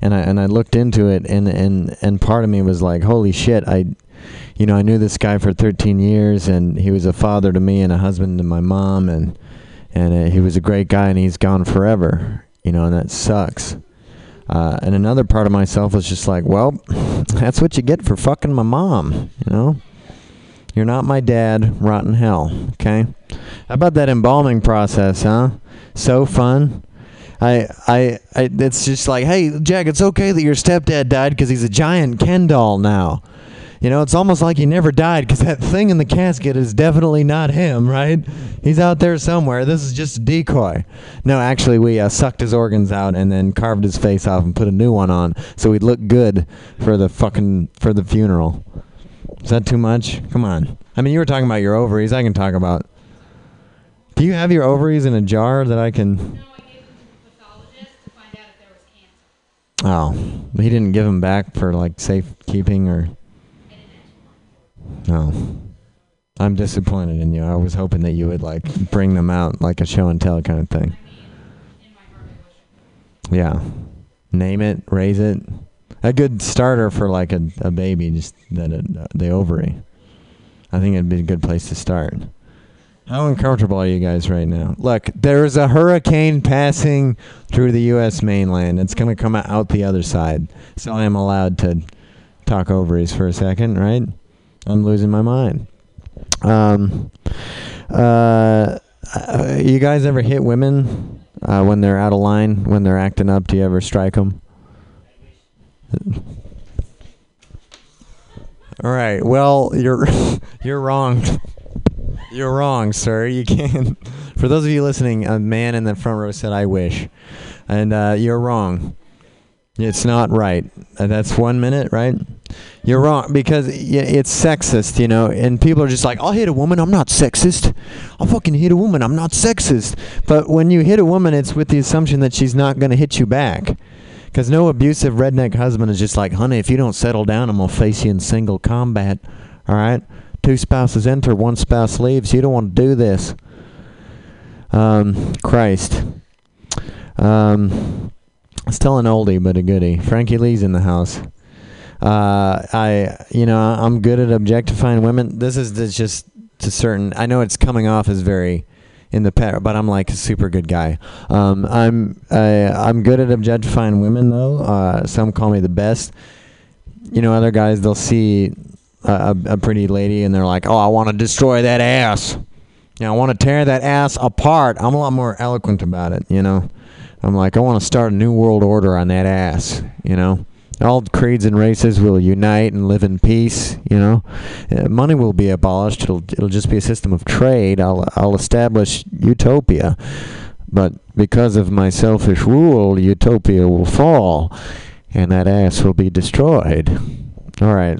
and I and I looked into it, and, and, and part of me was like, holy shit, I, you know, I knew this guy for thirteen years, and he was a father to me and a husband to my mom, and and uh, he was a great guy, and he's gone forever, you know, and that sucks. Uh, and another part of myself was just like, well, that's what you get for fucking my mom, you know. You're not my dad, rotten hell, okay? How about that embalming process, huh? So fun. I, I, I it's just like, hey, Jack, it's okay that your stepdad died because he's a giant Ken doll now. You know, it's almost like he never died because that thing in the casket is definitely not him, right? He's out there somewhere. This is just a decoy. No, actually, we uh, sucked his organs out and then carved his face off and put a new one on so he'd look good for the fucking, for the funeral. Is that too much? Come on. I mean, you were talking about your ovaries. I can talk about... Do you have your ovaries in a jar that I can... No, I gave them to the pathologist to find out if there was cancer. Oh. He didn't give them back for, like, safekeeping or... No. I'm disappointed in you. I was hoping that you would, like, bring them out like a show and tell kind of thing. I mean, in my heart, I wish. Yeah. name it, raise it. A good starter for like a, a baby, just that it, the ovary. I think it'd be a good place to start. How uncomfortable are you guys right now? Look, there is a hurricane passing through the U S mainland. It's going to come out the other side. So I am allowed to talk ovaries for a second, right? I'm losing my mind. Um, uh, you guys ever hit women uh, when they're out of line, when they're acting up? Do you ever strike them? All right. Well, you're you're wrong. You're wrong, sir. You can't. For those of you listening, a man in the front row said, "I wish," and uh, you're wrong. It's not right. That's one minute, right? You're wrong because it's sexist, you know. And people are just like, "I'll hit a woman. I'm not sexist. I'll fucking hit a woman. I'm not sexist." But when you hit a woman, it's with the assumption that she's not going to hit you back. Because no abusive redneck husband is just like, honey, if you don't settle down, I'm going to face you in single combat. All right? Two spouses enter, one spouse leaves. You don't want to do this. Um, Christ. Um, still an oldie, but a goodie. Frankie Lee's in the house. Uh, I, you know, I'm good at objectifying women. This is this just to certain, I know it's coming off as very... in the pet, but I'm like a super good guy. Um, I'm I, I'm good at objectifying women though. Uh, some call me the best. You know, other guys they'll see a, a pretty lady and they're like, oh, I want to destroy that ass. You know, I want to tear that ass apart. I'm a lot more eloquent about it. You know, I'm like, I want to start a new world order on that ass. You know, all creeds and races will unite and live in peace, you know. Money will be abolished. It'll it'll just be a system of trade. I'll I'll establish utopia. But because of my selfish rule, utopia will fall, and that ass will be destroyed. All right.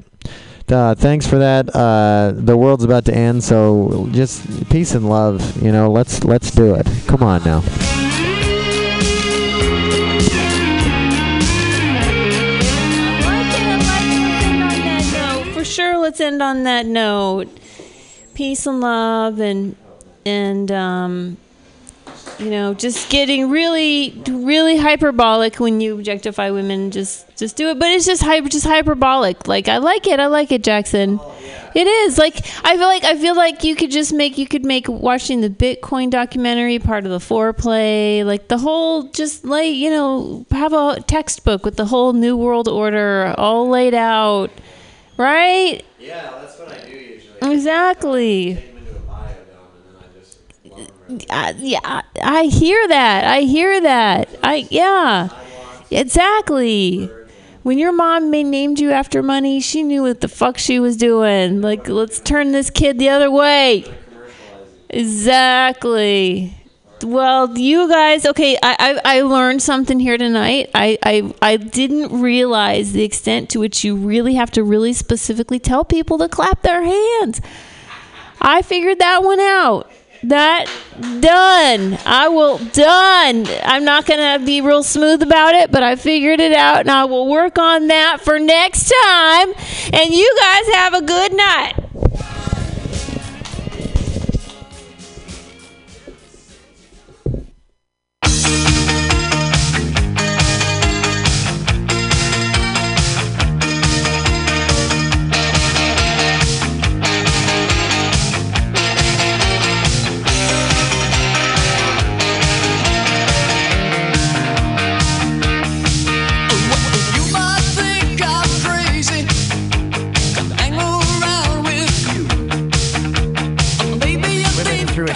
Uh, thanks for that. Uh, the world's about to end, so just peace and love. You know, let's let's do it. Come on now. Sure, let's end on that note. Peace and love, and and um, you know, just getting really, really hyperbolic when you objectify women. Just, just do it, but it's just hyper, just hyperbolic. Like I like it, I like it, Jackson. Oh, yeah. It is like I feel like I feel like you could just make you could make watching the Bitcoin documentary part of the foreplay, like the whole just like you know have a textbook with the whole New World Order all laid out. Right? Yeah, that's what I do usually. Exactly. I take them into a bio dome and then I just. Yeah, I, I hear that. I hear that. I yeah. Exactly. When your mom named you after money, she knew what the fuck she was doing. Like, let's turn this kid the other way. Exactly. Well, you guys, okay, I, I I learned something here tonight. I, I I didn't realize the extent to which you really have to really specifically tell people to clap their hands. I figured that one out. That, done. I will, done. I'm not going to be real smooth about it, but I figured it out, and I will work on that for next time. And you guys have a good night. A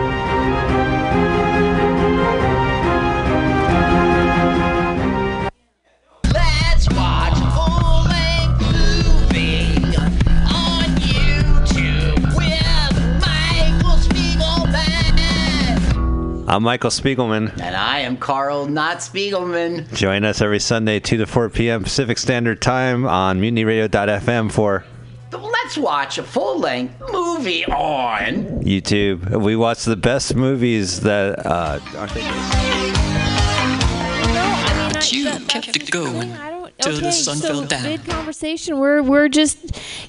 Let's watch. I'm Michael Spiegelman. And I am Carl, not Spiegelman. Join us every Sunday, two to four p.m. Pacific Standard Time on mutiny radio dot f m for... Let's watch a full-length movie on... YouTube. We watch the best movies that... Uh, aren't they... No, I mean, I you kept, kept it going. I don't, till okay, the sun so fell down. Mid conversation, we're we're just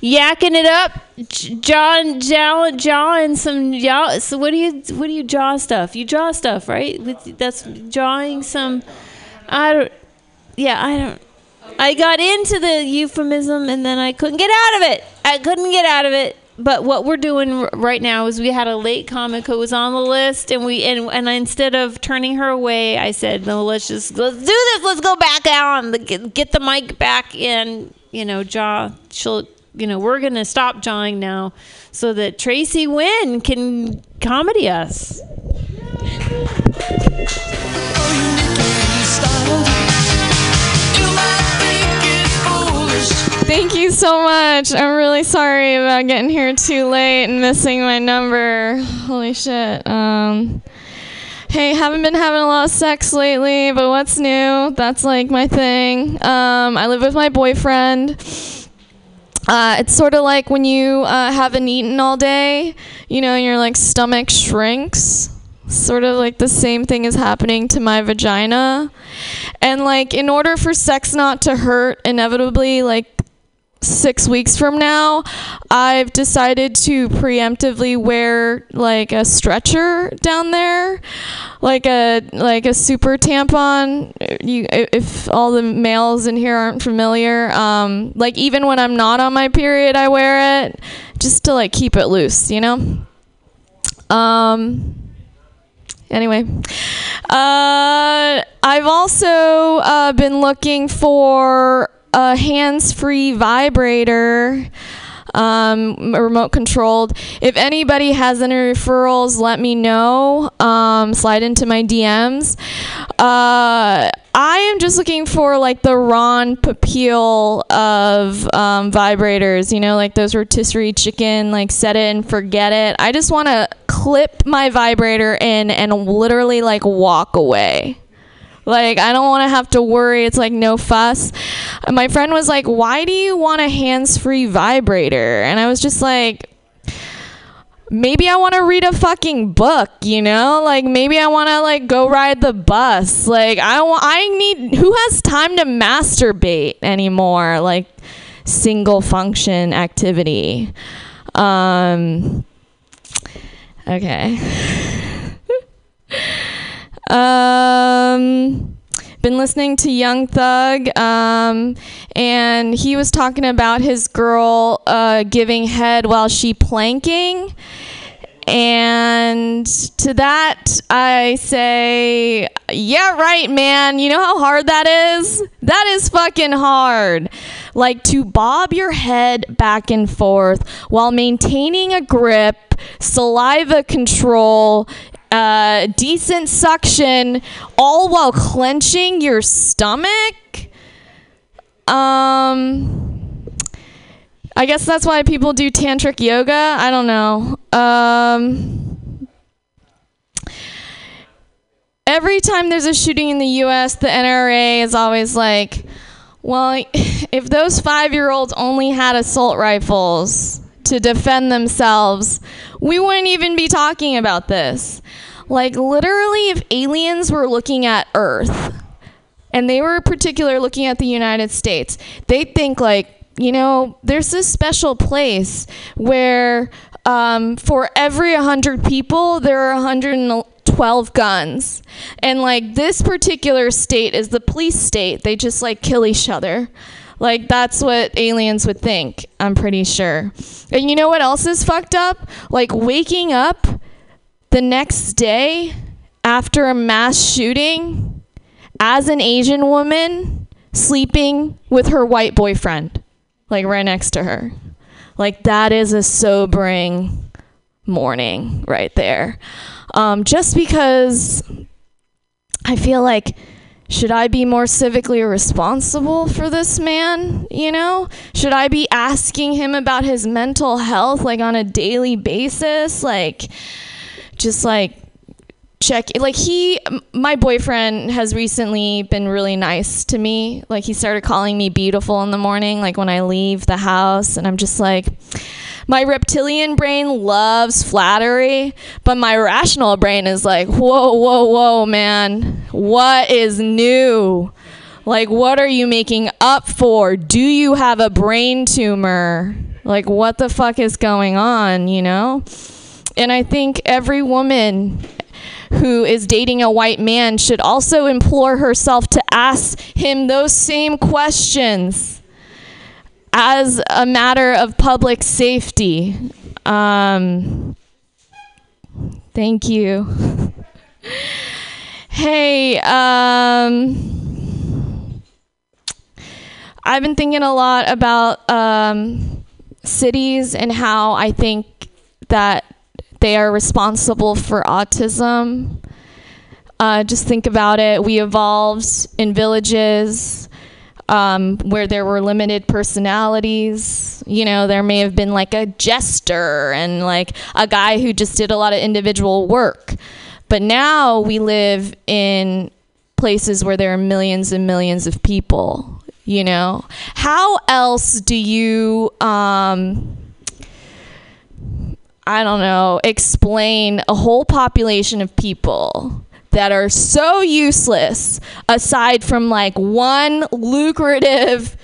yakking it up, John, John, John, some y'all. So what do you what do you jaw stuff? You jaw stuff, right? That's jawing some. I don't. Yeah, I don't. I got into the euphemism and then I couldn't get out of it. I couldn't get out of it. But what we're doing right now is we had a late comic who was on the list, and we and, and instead of turning her away, I said, "No, let's just let's do this. Let's go back on the get, get the mic back in. You know, jaw. She'll. You know, we're gonna stop jawing now, so that Tracy Wynn can comedy us." Thank you so much. I'm really sorry about getting here too late and missing my number. Holy shit. Um, hey, haven't been having a lot of sex lately, but what's new? That's like my thing. Um, I live with my boyfriend. Uh, it's sort of like when you uh, haven't eaten all day, you know, and your like stomach shrinks. Sort of like the same thing is happening to my vagina. And like in order for sex not to hurt inevitably, like six weeks from now, I've decided to preemptively wear like a stretcher down there, like a like a super tampon. You, if all the males in here aren't familiar, um, like even when I'm not on my period, I wear it just to like keep it loose, you know. Um. Anyway, uh, I've also uh, been looking for a hands-free vibrator, um, remote-controlled. If anybody has any referrals, let me know. Um, slide into my D Ms. Uh, I am just looking for like the Ron Popeil of um, vibrators. You know, like those rotisserie chicken, like set it and forget it. I just want to clip my vibrator in and literally like walk away. Like, I don't want to have to worry. It's like no fuss. My friend was like, why do you want a hands-free vibrator? And I was just like, maybe I want to read a fucking book, you know? Like, maybe I want to, like, go ride the bus. Like, I, wa- I need... Who has time to masturbate anymore? Like, single function activity. Um, okay. Um... Been listening to Young Thug, um, and he was talking about his girl uh, giving head while she planking. And to that, I say, yeah, right, man. You know how hard that is? That is fucking hard. Like to bob your head back and forth while maintaining a grip, saliva control, Uh, decent suction, all while clenching your stomach. Um, I guess that's why people do tantric yoga. I don't know. Um, every time there's a shooting in the U S, the N R A is always like, well, if those five-year-olds only had assault rifles to defend themselves, we wouldn't even be talking about this. Like, literally, if aliens were looking at Earth, and they were in particular looking at the United States, they'd think, like, you know, there's this special place where um, for every one hundred people, there are one hundred twelve guns. And, like, this particular state is the police state. They just, like, kill each other. Like, that's what aliens would think, I'm pretty sure. And you know what else is fucked up? Like, waking up the next day after a mass shooting as an Asian woman sleeping with her white boyfriend, like, right next to her. Like, that is a sobering morning right there. Um, just because I feel like... Should I be more civically responsible for this man, you know? Should I be asking him about his mental health, like, on a daily basis? Like, just, like, check, like he, my boyfriend has recently been really nice to me. Like he started calling me beautiful in the morning, like when I leave the house, and I'm just like, my reptilian brain loves flattery, but my rational brain is like, whoa, whoa, whoa, man, what is new? Like, what are you making up for? Do you have a brain tumor? Like, what the fuck is going on, you know? And I think every woman who is dating a white man should also implore herself to ask him those same questions as a matter of public safety. Um, thank you. Hey, um... I've been thinking a lot about um, cities and how I think that they are responsible for autism. Uh, just think about it. We evolved in villages um, where there were limited personalities. You know, there may have been like a jester and like a guy who just did a lot of individual work. But now we live in places where there are millions and millions of people. You know, how else do you, um, I don't know, explain a whole population of people that are so useless aside from like one lucrative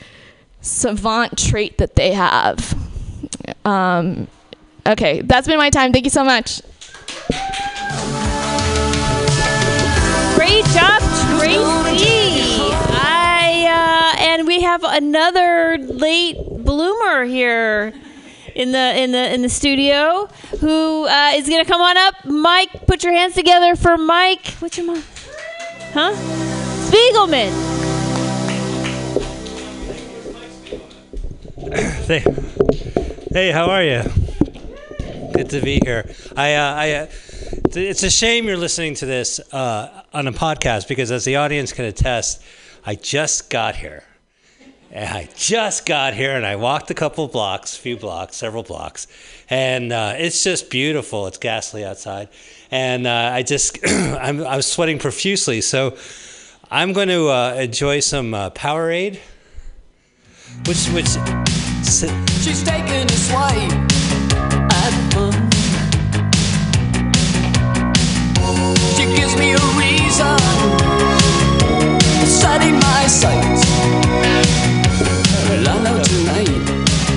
savant trait that they have? Um, okay, that's been my time. Thank you so much. Great job, Tracy. And we have another late bloomer here in the in the in the studio who uh, is gonna come on up. Mike, put your hands together for Mike. What's your mom? Huh? Spiegelman. Hey, hey, how are you? Good to be here. I, uh, I. Uh, it's a shame you're listening to this uh, on a podcast because, as the audience can attest, I just got here. And I just got here and I walked a couple blocks, few blocks, several blocks. And uh, it's just beautiful. It's ghastly outside. And uh, I just, I'm, I was sweating profusely. So I'm going to uh, enjoy some uh, Powerade. Which, which. So, she's taking a swipe at fun. She gives me a reason to study my sights.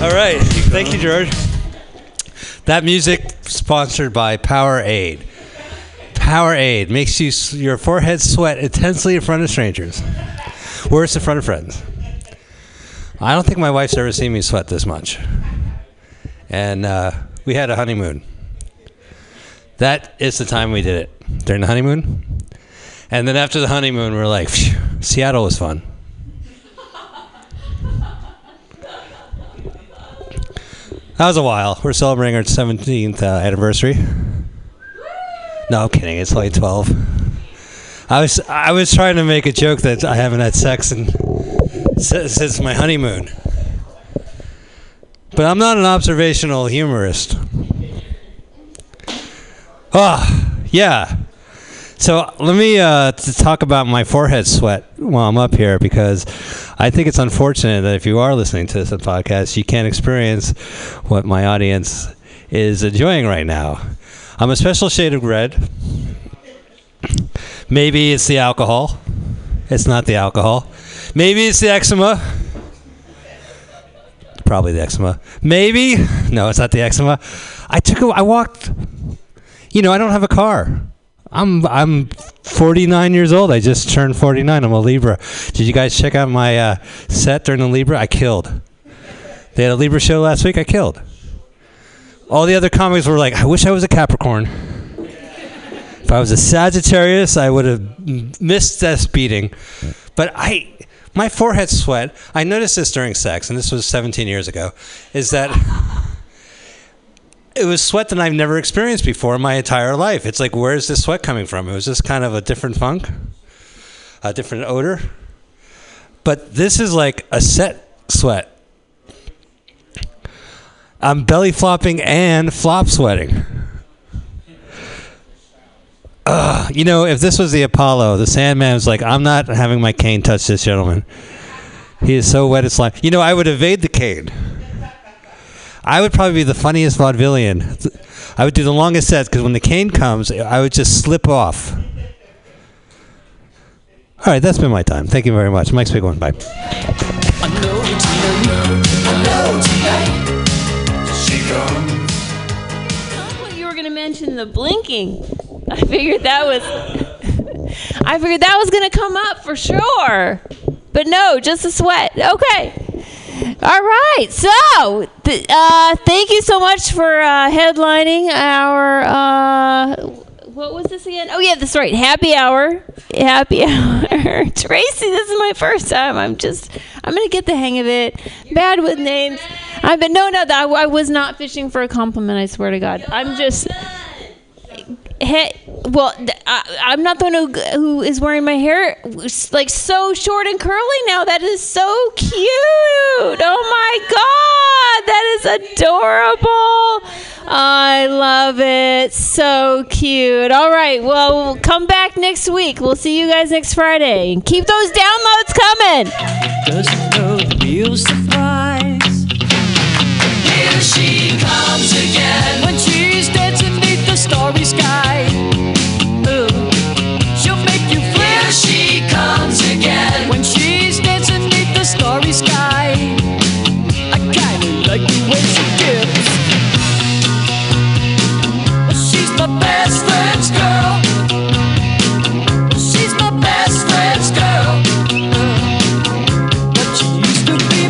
All right. Thank you, George. That music sponsored by Powerade. Powerade makes you your forehead sweat intensely in front of strangers. Worse in front of friends. I don't think my wife's ever seen me sweat this much. And uh, we had a honeymoon. That is the time we did it, during the honeymoon. And then after the honeymoon, we were like, phew, Seattle was fun. That was a while. We're celebrating our seventeenth uh, anniversary. No, I'm kidding. It's only twelve. I was I was trying to make a joke that I haven't had sex in, since, since my honeymoon. But I'm not an observational humorist. Ah, oh, yeah. So let me uh, talk about my forehead sweat while I'm up here, because I think it's unfortunate that if you are listening to this podcast, you can't experience what my audience is enjoying right now. I'm a special shade of red. Maybe it's the alcohol. It's not the alcohol. Maybe it's the eczema. Probably the eczema. Maybe. No, it's not the eczema. I took a, I walked, you know, I don't have a car. I'm I'm forty-nine years old. I just turned forty-nine. I'm a Libra. Did you guys check out my uh, set during the Libra? I killed. They had a Libra show last week. I killed. All the other comics were like, I wish I was a Capricorn. If I was a Sagittarius, I would have missed this beating. But I, my forehead sweat, I noticed this during sex, and this was seventeen years ago, is that... it was sweat that I've never experienced before in my entire life. It's like, where's this sweat coming from? It was just kind of a different funk, a different odor. But this is like a set sweat. I'm belly flopping and flop sweating. Uh, you know, if this was the Apollo, the Sandman was like, I'm not having my cane touch this gentleman. He is so wet it's slime. You know, I would evade the cane. I would probably be the funniest vaudevillian. I would do the longest sets because when the cane comes, I would just slip off. All right, that's been my time. Thank you very much. Mike's Big One. Bye. I know I know I thought you were going to mention the blinking. I figured that was. I figured that was going to come up for sure. But no, just a sweat. Okay. All right, so th- uh, thank you so much for uh, headlining our, uh, what was this again? Oh, yeah, that's right, happy hour, happy hour. Tracy, this is my first time. I'm just, I'm going to get the hang of it. You're bad with names. I've been, no, no, I, I was not fishing for a compliment, I swear to God. I'm just, he, well, I, I'm not the one who, who is wearing my hair like so short and curly now. That is so cute. Oh my God, that is adorable. I love it. So cute. All right, well, we'll come back next week. We'll see you guys next Friday. Keep those downloads coming. Doesn't know the real surprise. Here she comes again. When she's dancing beneath the starry sky. When she's dancing beneath the starry sky, I kinda like the way she gives. She's my best friend's girl. She's my best friend's girl. But she used to be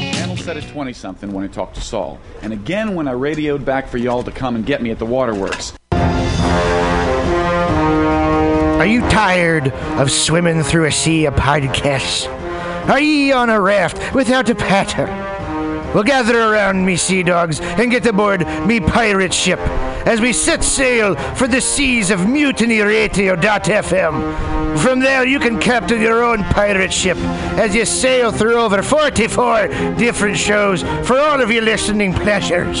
mine. Panel said at twenty-something when I talked to Saul. And again when I radioed back for y'all to come and get me at the waterworks. Are you tired of swimming through a sea of podcasts? Are ye on a raft without a paddle? Well, gather around me, sea dogs, and get aboard me pirate ship as we set sail for the seas of mutiny radio dot f m. From there, you can captain your own pirate ship as you sail through over forty-four different shows for all of your listening pleasures.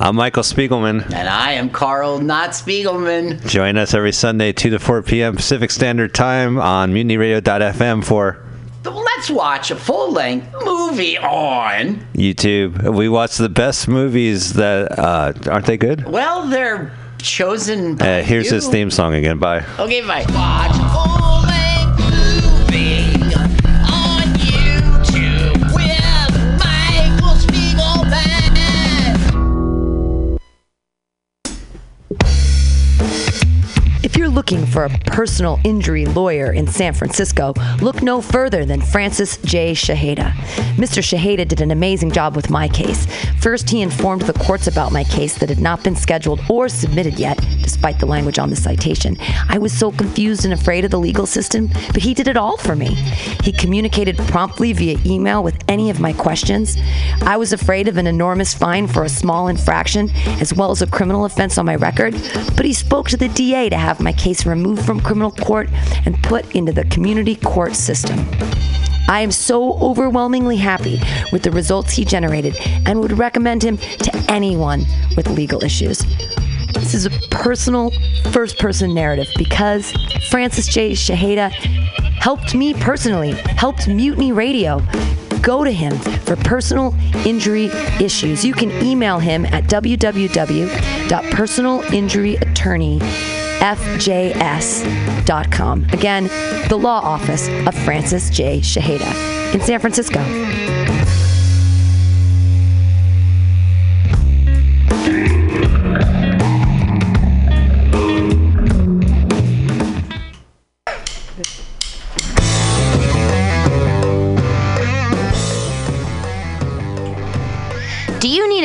I'm Michael Spiegelman. And I am Carl, not Spiegelman. Join us every Sunday, two to four p.m. Pacific Standard Time on mutiny radio dot f m for... Let's watch a full-length movie on... YouTube. We watch the best movies that... Uh, aren't they good? Well, they're chosen by uh, Here's you. His theme song again. Bye. Okay, bye. Watch a full-length movie on YouTube with Michael Spiegelman. If you're looking for a personal injury lawyer in San Francisco, look no further than Francis J. Shahada. Mister Shahada did an amazing job with my case. First, he informed the courts about my case that had not been scheduled or submitted yet, despite the language on the citation. I was so confused and afraid of the legal system, but he did it all for me. He communicated promptly via email with any of my questions. I was afraid of an enormous fine for a small infraction, as well as a criminal offense on my record, but he spoke to the D A to have my case removed from criminal court and put into the community court system. I am so overwhelmingly happy with the results he generated and would recommend him to anyone with legal issues. This is a personal, first-person narrative because Francis J. Shahada helped me personally, helped Mutiny Radio. Go to him for personal injury issues. You can email him at w w w dot personal injury attorney f j s dot com. Again, the law office of Francis J. Shahada in San Francisco. Do you need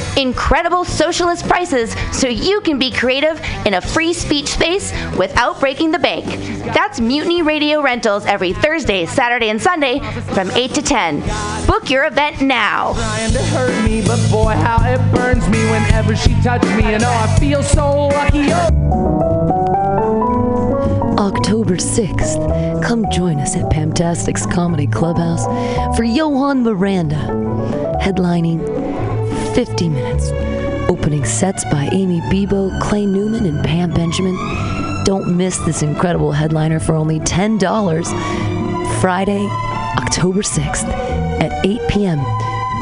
Incredible socialist prices so you can be creative in a free speech space without breaking the bank. That's Mutiny Radio Rentals every Thursday, Saturday, and Sunday from eight to ten. Book your event now. Trying to hurt me, but boy, how it burns me whenever she touches me, and oh, I feel so lucky. October sixth, come join us at Pamtastic's Comedy Clubhouse for Johan Miranda, headlining fifty minutes. Opening sets by Amy Bebo, Clay Newman, and Pam Benjamin. Don't miss this incredible headliner for only ten dollars. Friday, October sixth at eight p.m.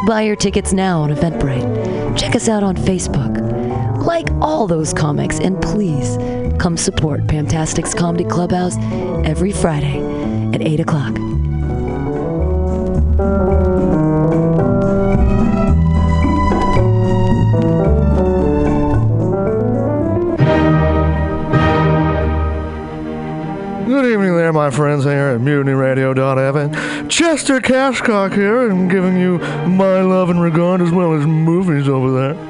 Buy your tickets now on Eventbrite. Check us out on Facebook. Like all those comics, and please come support Pamtastic's Comedy Clubhouse every Friday at eight o'clock. Good evening there, my friends here at mutiny radio dot f m. Chester Cashcock here, and giving you my love and regard as well as movies over there.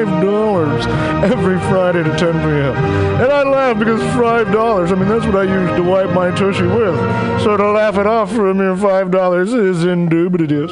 dollars every Friday to ten p.m. And I laugh because five dollars, I mean, that's what I use to wipe my tushy with. So to laugh it off for a mere five dollars is indubitious.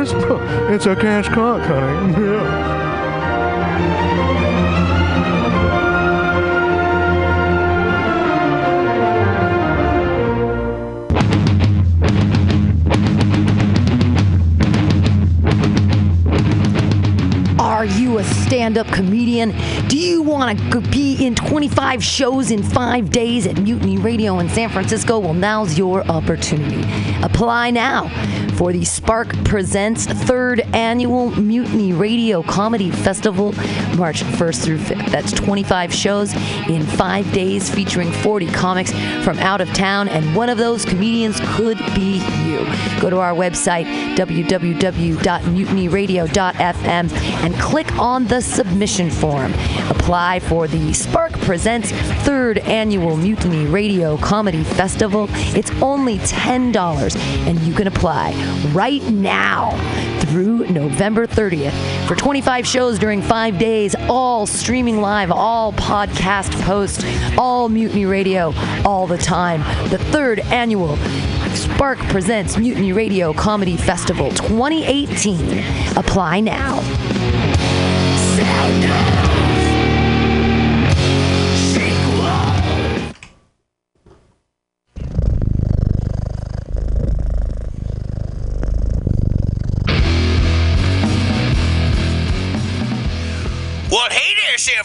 It's a cash cock, honey. Are you a stand-up comedian? Do you want to be in twenty-five shows in five days at Mutiny Radio in San Francisco? Well, now's your opportunity. Apply now for the Spark Presents third Annual Mutiny Radio Comedy Festival, March first through fifth. That's twenty-five shows in five days featuring forty comics from out of town, and one of those comedians could be you. Go to our website, w w w dot mutiny radio dot f m, and click on the submission form. Apply for the Spark Presents third Annual Mutiny Radio Comedy Festival. It's only ten dollars, and you can apply right now through November thirtieth for twenty-five shows during five days, all streaming live, all podcast posts, all Mutiny Radio, all the time. The third annual Spark Presents Mutiny Radio Comedy Festival twenty eighteen. Apply now. San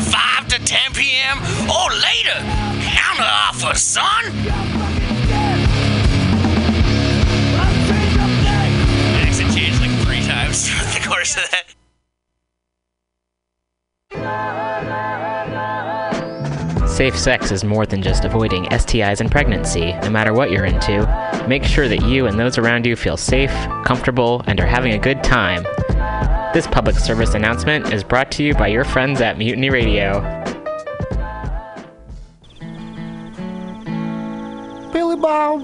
five to ten p.m. or later. Counter offer, son. The course of that. Safe sex is more than just avoiding S T Is and pregnancy, no matter what you're into. Make sure that you and those around you feel safe, comfortable, and are having a good time. This public service announcement is brought to you by your friends at Mutiny Radio. Billy Bob,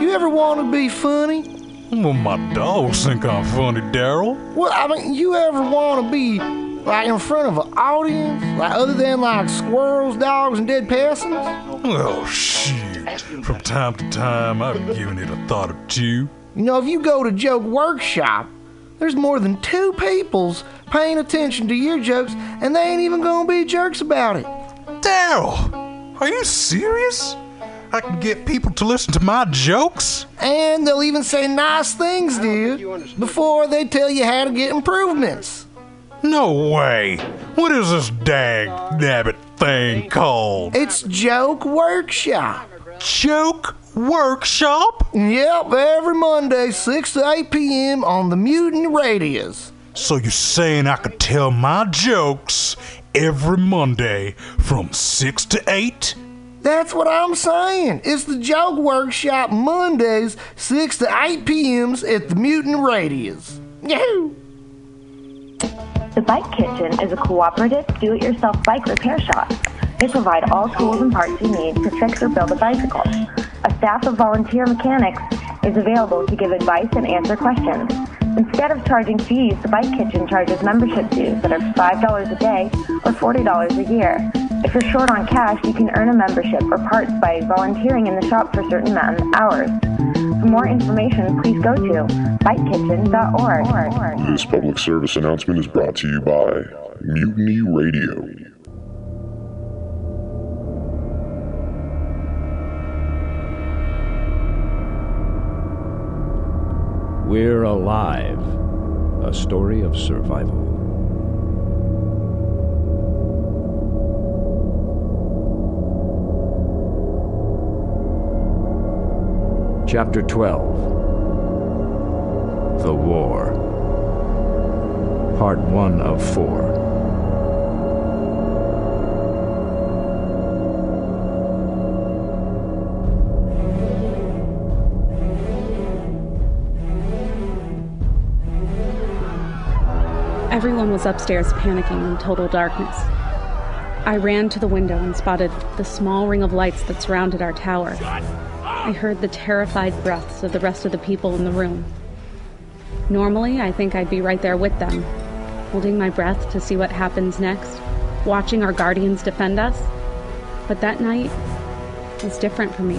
you ever want to be funny? Well, my dogs think I'm funny, Daryl. Well, I mean, you ever want to be, like, in front of an audience? Like, other than, like, squirrels, dogs, and dead peasants? Oh, shoot. From time to time, I've been giving it a thought or two. You know, if you go to Joke Workshop, there's more than two peoples paying attention to your jokes, and they ain't even gonna be jerks about it. Daryl, are you serious? I can get people to listen to my jokes? And they'll even say nice things, dude, before they tell you how to get improvements. No way. What is this dag nabbit thing called? It's Joke Workshop. Joke Workshop? Yep, every Monday, six to eight p.m. on the Mutant Radios. So you're saying I could tell my jokes every Monday from six to eight? That's what I'm saying. It's the Joke Workshop Mondays, six to eight p.m. at the Mutant Radius. Yahoo! The Bike Kitchen is a cooperative, do-it-yourself bike repair shop. They provide all tools and parts you need to fix or build a bicycle. A staff of volunteer mechanics is available to give advice and answer questions. Instead of charging fees, the Bike Kitchen charges membership dues that are five dollars a day or forty dollars a year. If you're short on cash, you can earn a membership or parts by volunteering in the shop for a certain amount of hours. For more information, please go to bike kitchen dot org. This public service announcement is brought to you by Mutiny Radio. We're Alive, a story of survival. Chapter twelve, The War, Part one of four. Everyone was upstairs panicking in total darkness. I ran to the window and spotted the small ring of lights that surrounded our tower. I heard the terrified breaths of the rest of the people in the room. Normally, I think I'd be right there with them, holding my breath to see what happens next, watching our guardians defend us. But that night was different for me.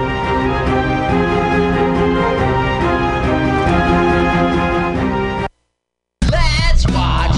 Let's watch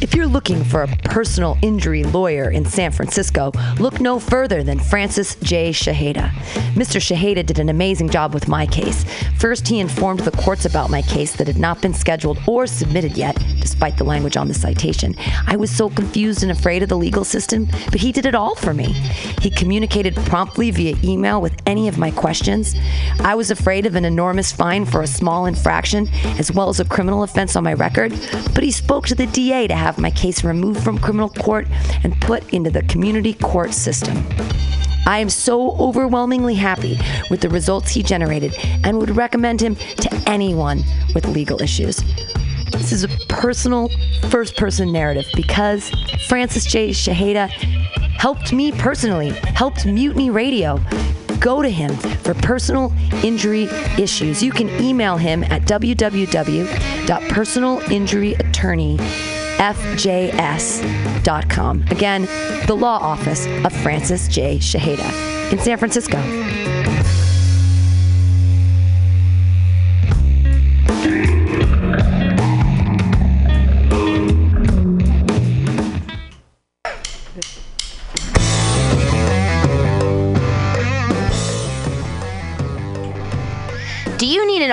If you're looking for a personal injury lawyer in San Francisco, look no further than Francis J. Shahada. Mister Shahada did an amazing job with my case. First, he informed the courts about my case that had not been scheduled or submitted yet, despite the language on the citation. I was so confused and afraid of the legal system, but he did it all for me. He communicated promptly via email with any of my questions. I was afraid of an enormous fine for a small infraction, as well as a criminal offense on my record, but he spoke to the D A to have my case removed from criminal court and put into the community court system. I am so overwhelmingly happy with the results he generated and would recommend him to anyone with legal issues. This is a personal, first-person narrative because Francis J. Shahada helped me personally, helped Mutiny Radio. Go to him for personal injury issues. You can email him at w w w dot personal injury attorney f j s dot com. Again, the law office of Francis J. Shahada in San Francisco. Do you need an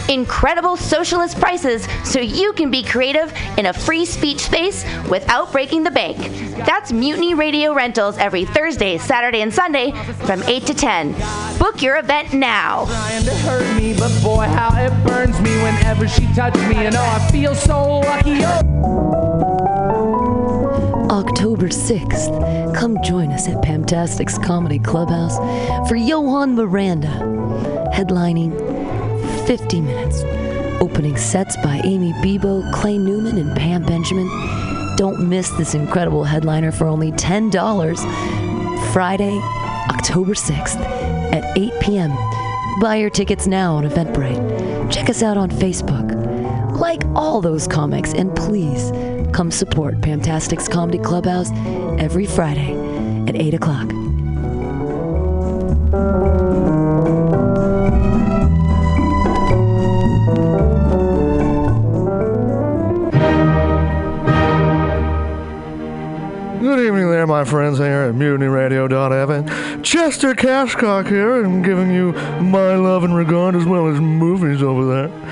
Incredible socialist prices so you can be creative in a free speech space without breaking the bank. That's Mutiny Radio Rentals every Thursday, Saturday, and Sunday from eight to ten. Book your event now. Trying to hurt me, but boy, how it burns me whenever she touched me, and oh, I feel so lucky. October sixth, come join us at Pamtastic's Comedy Clubhouse for Johan Miranda, headlining fifty minutes. Opening sets by Amy Bebo, Clay Newman, and Pam Benjamin. Don't miss this incredible headliner for only ten dollars. Friday, October sixth at eight p.m. Buy your tickets now on Eventbrite. Check us out on Facebook. Like all those comics, and please come support Pamtastic's Comedy Clubhouse every Friday at eight o'clock. Good evening there, my friends, here at mutiny radio dot f m. Chester Cashcock here, and giving you my love and regard as well as movies over there.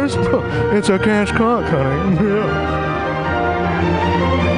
It's a cash cock, honey. Yeah.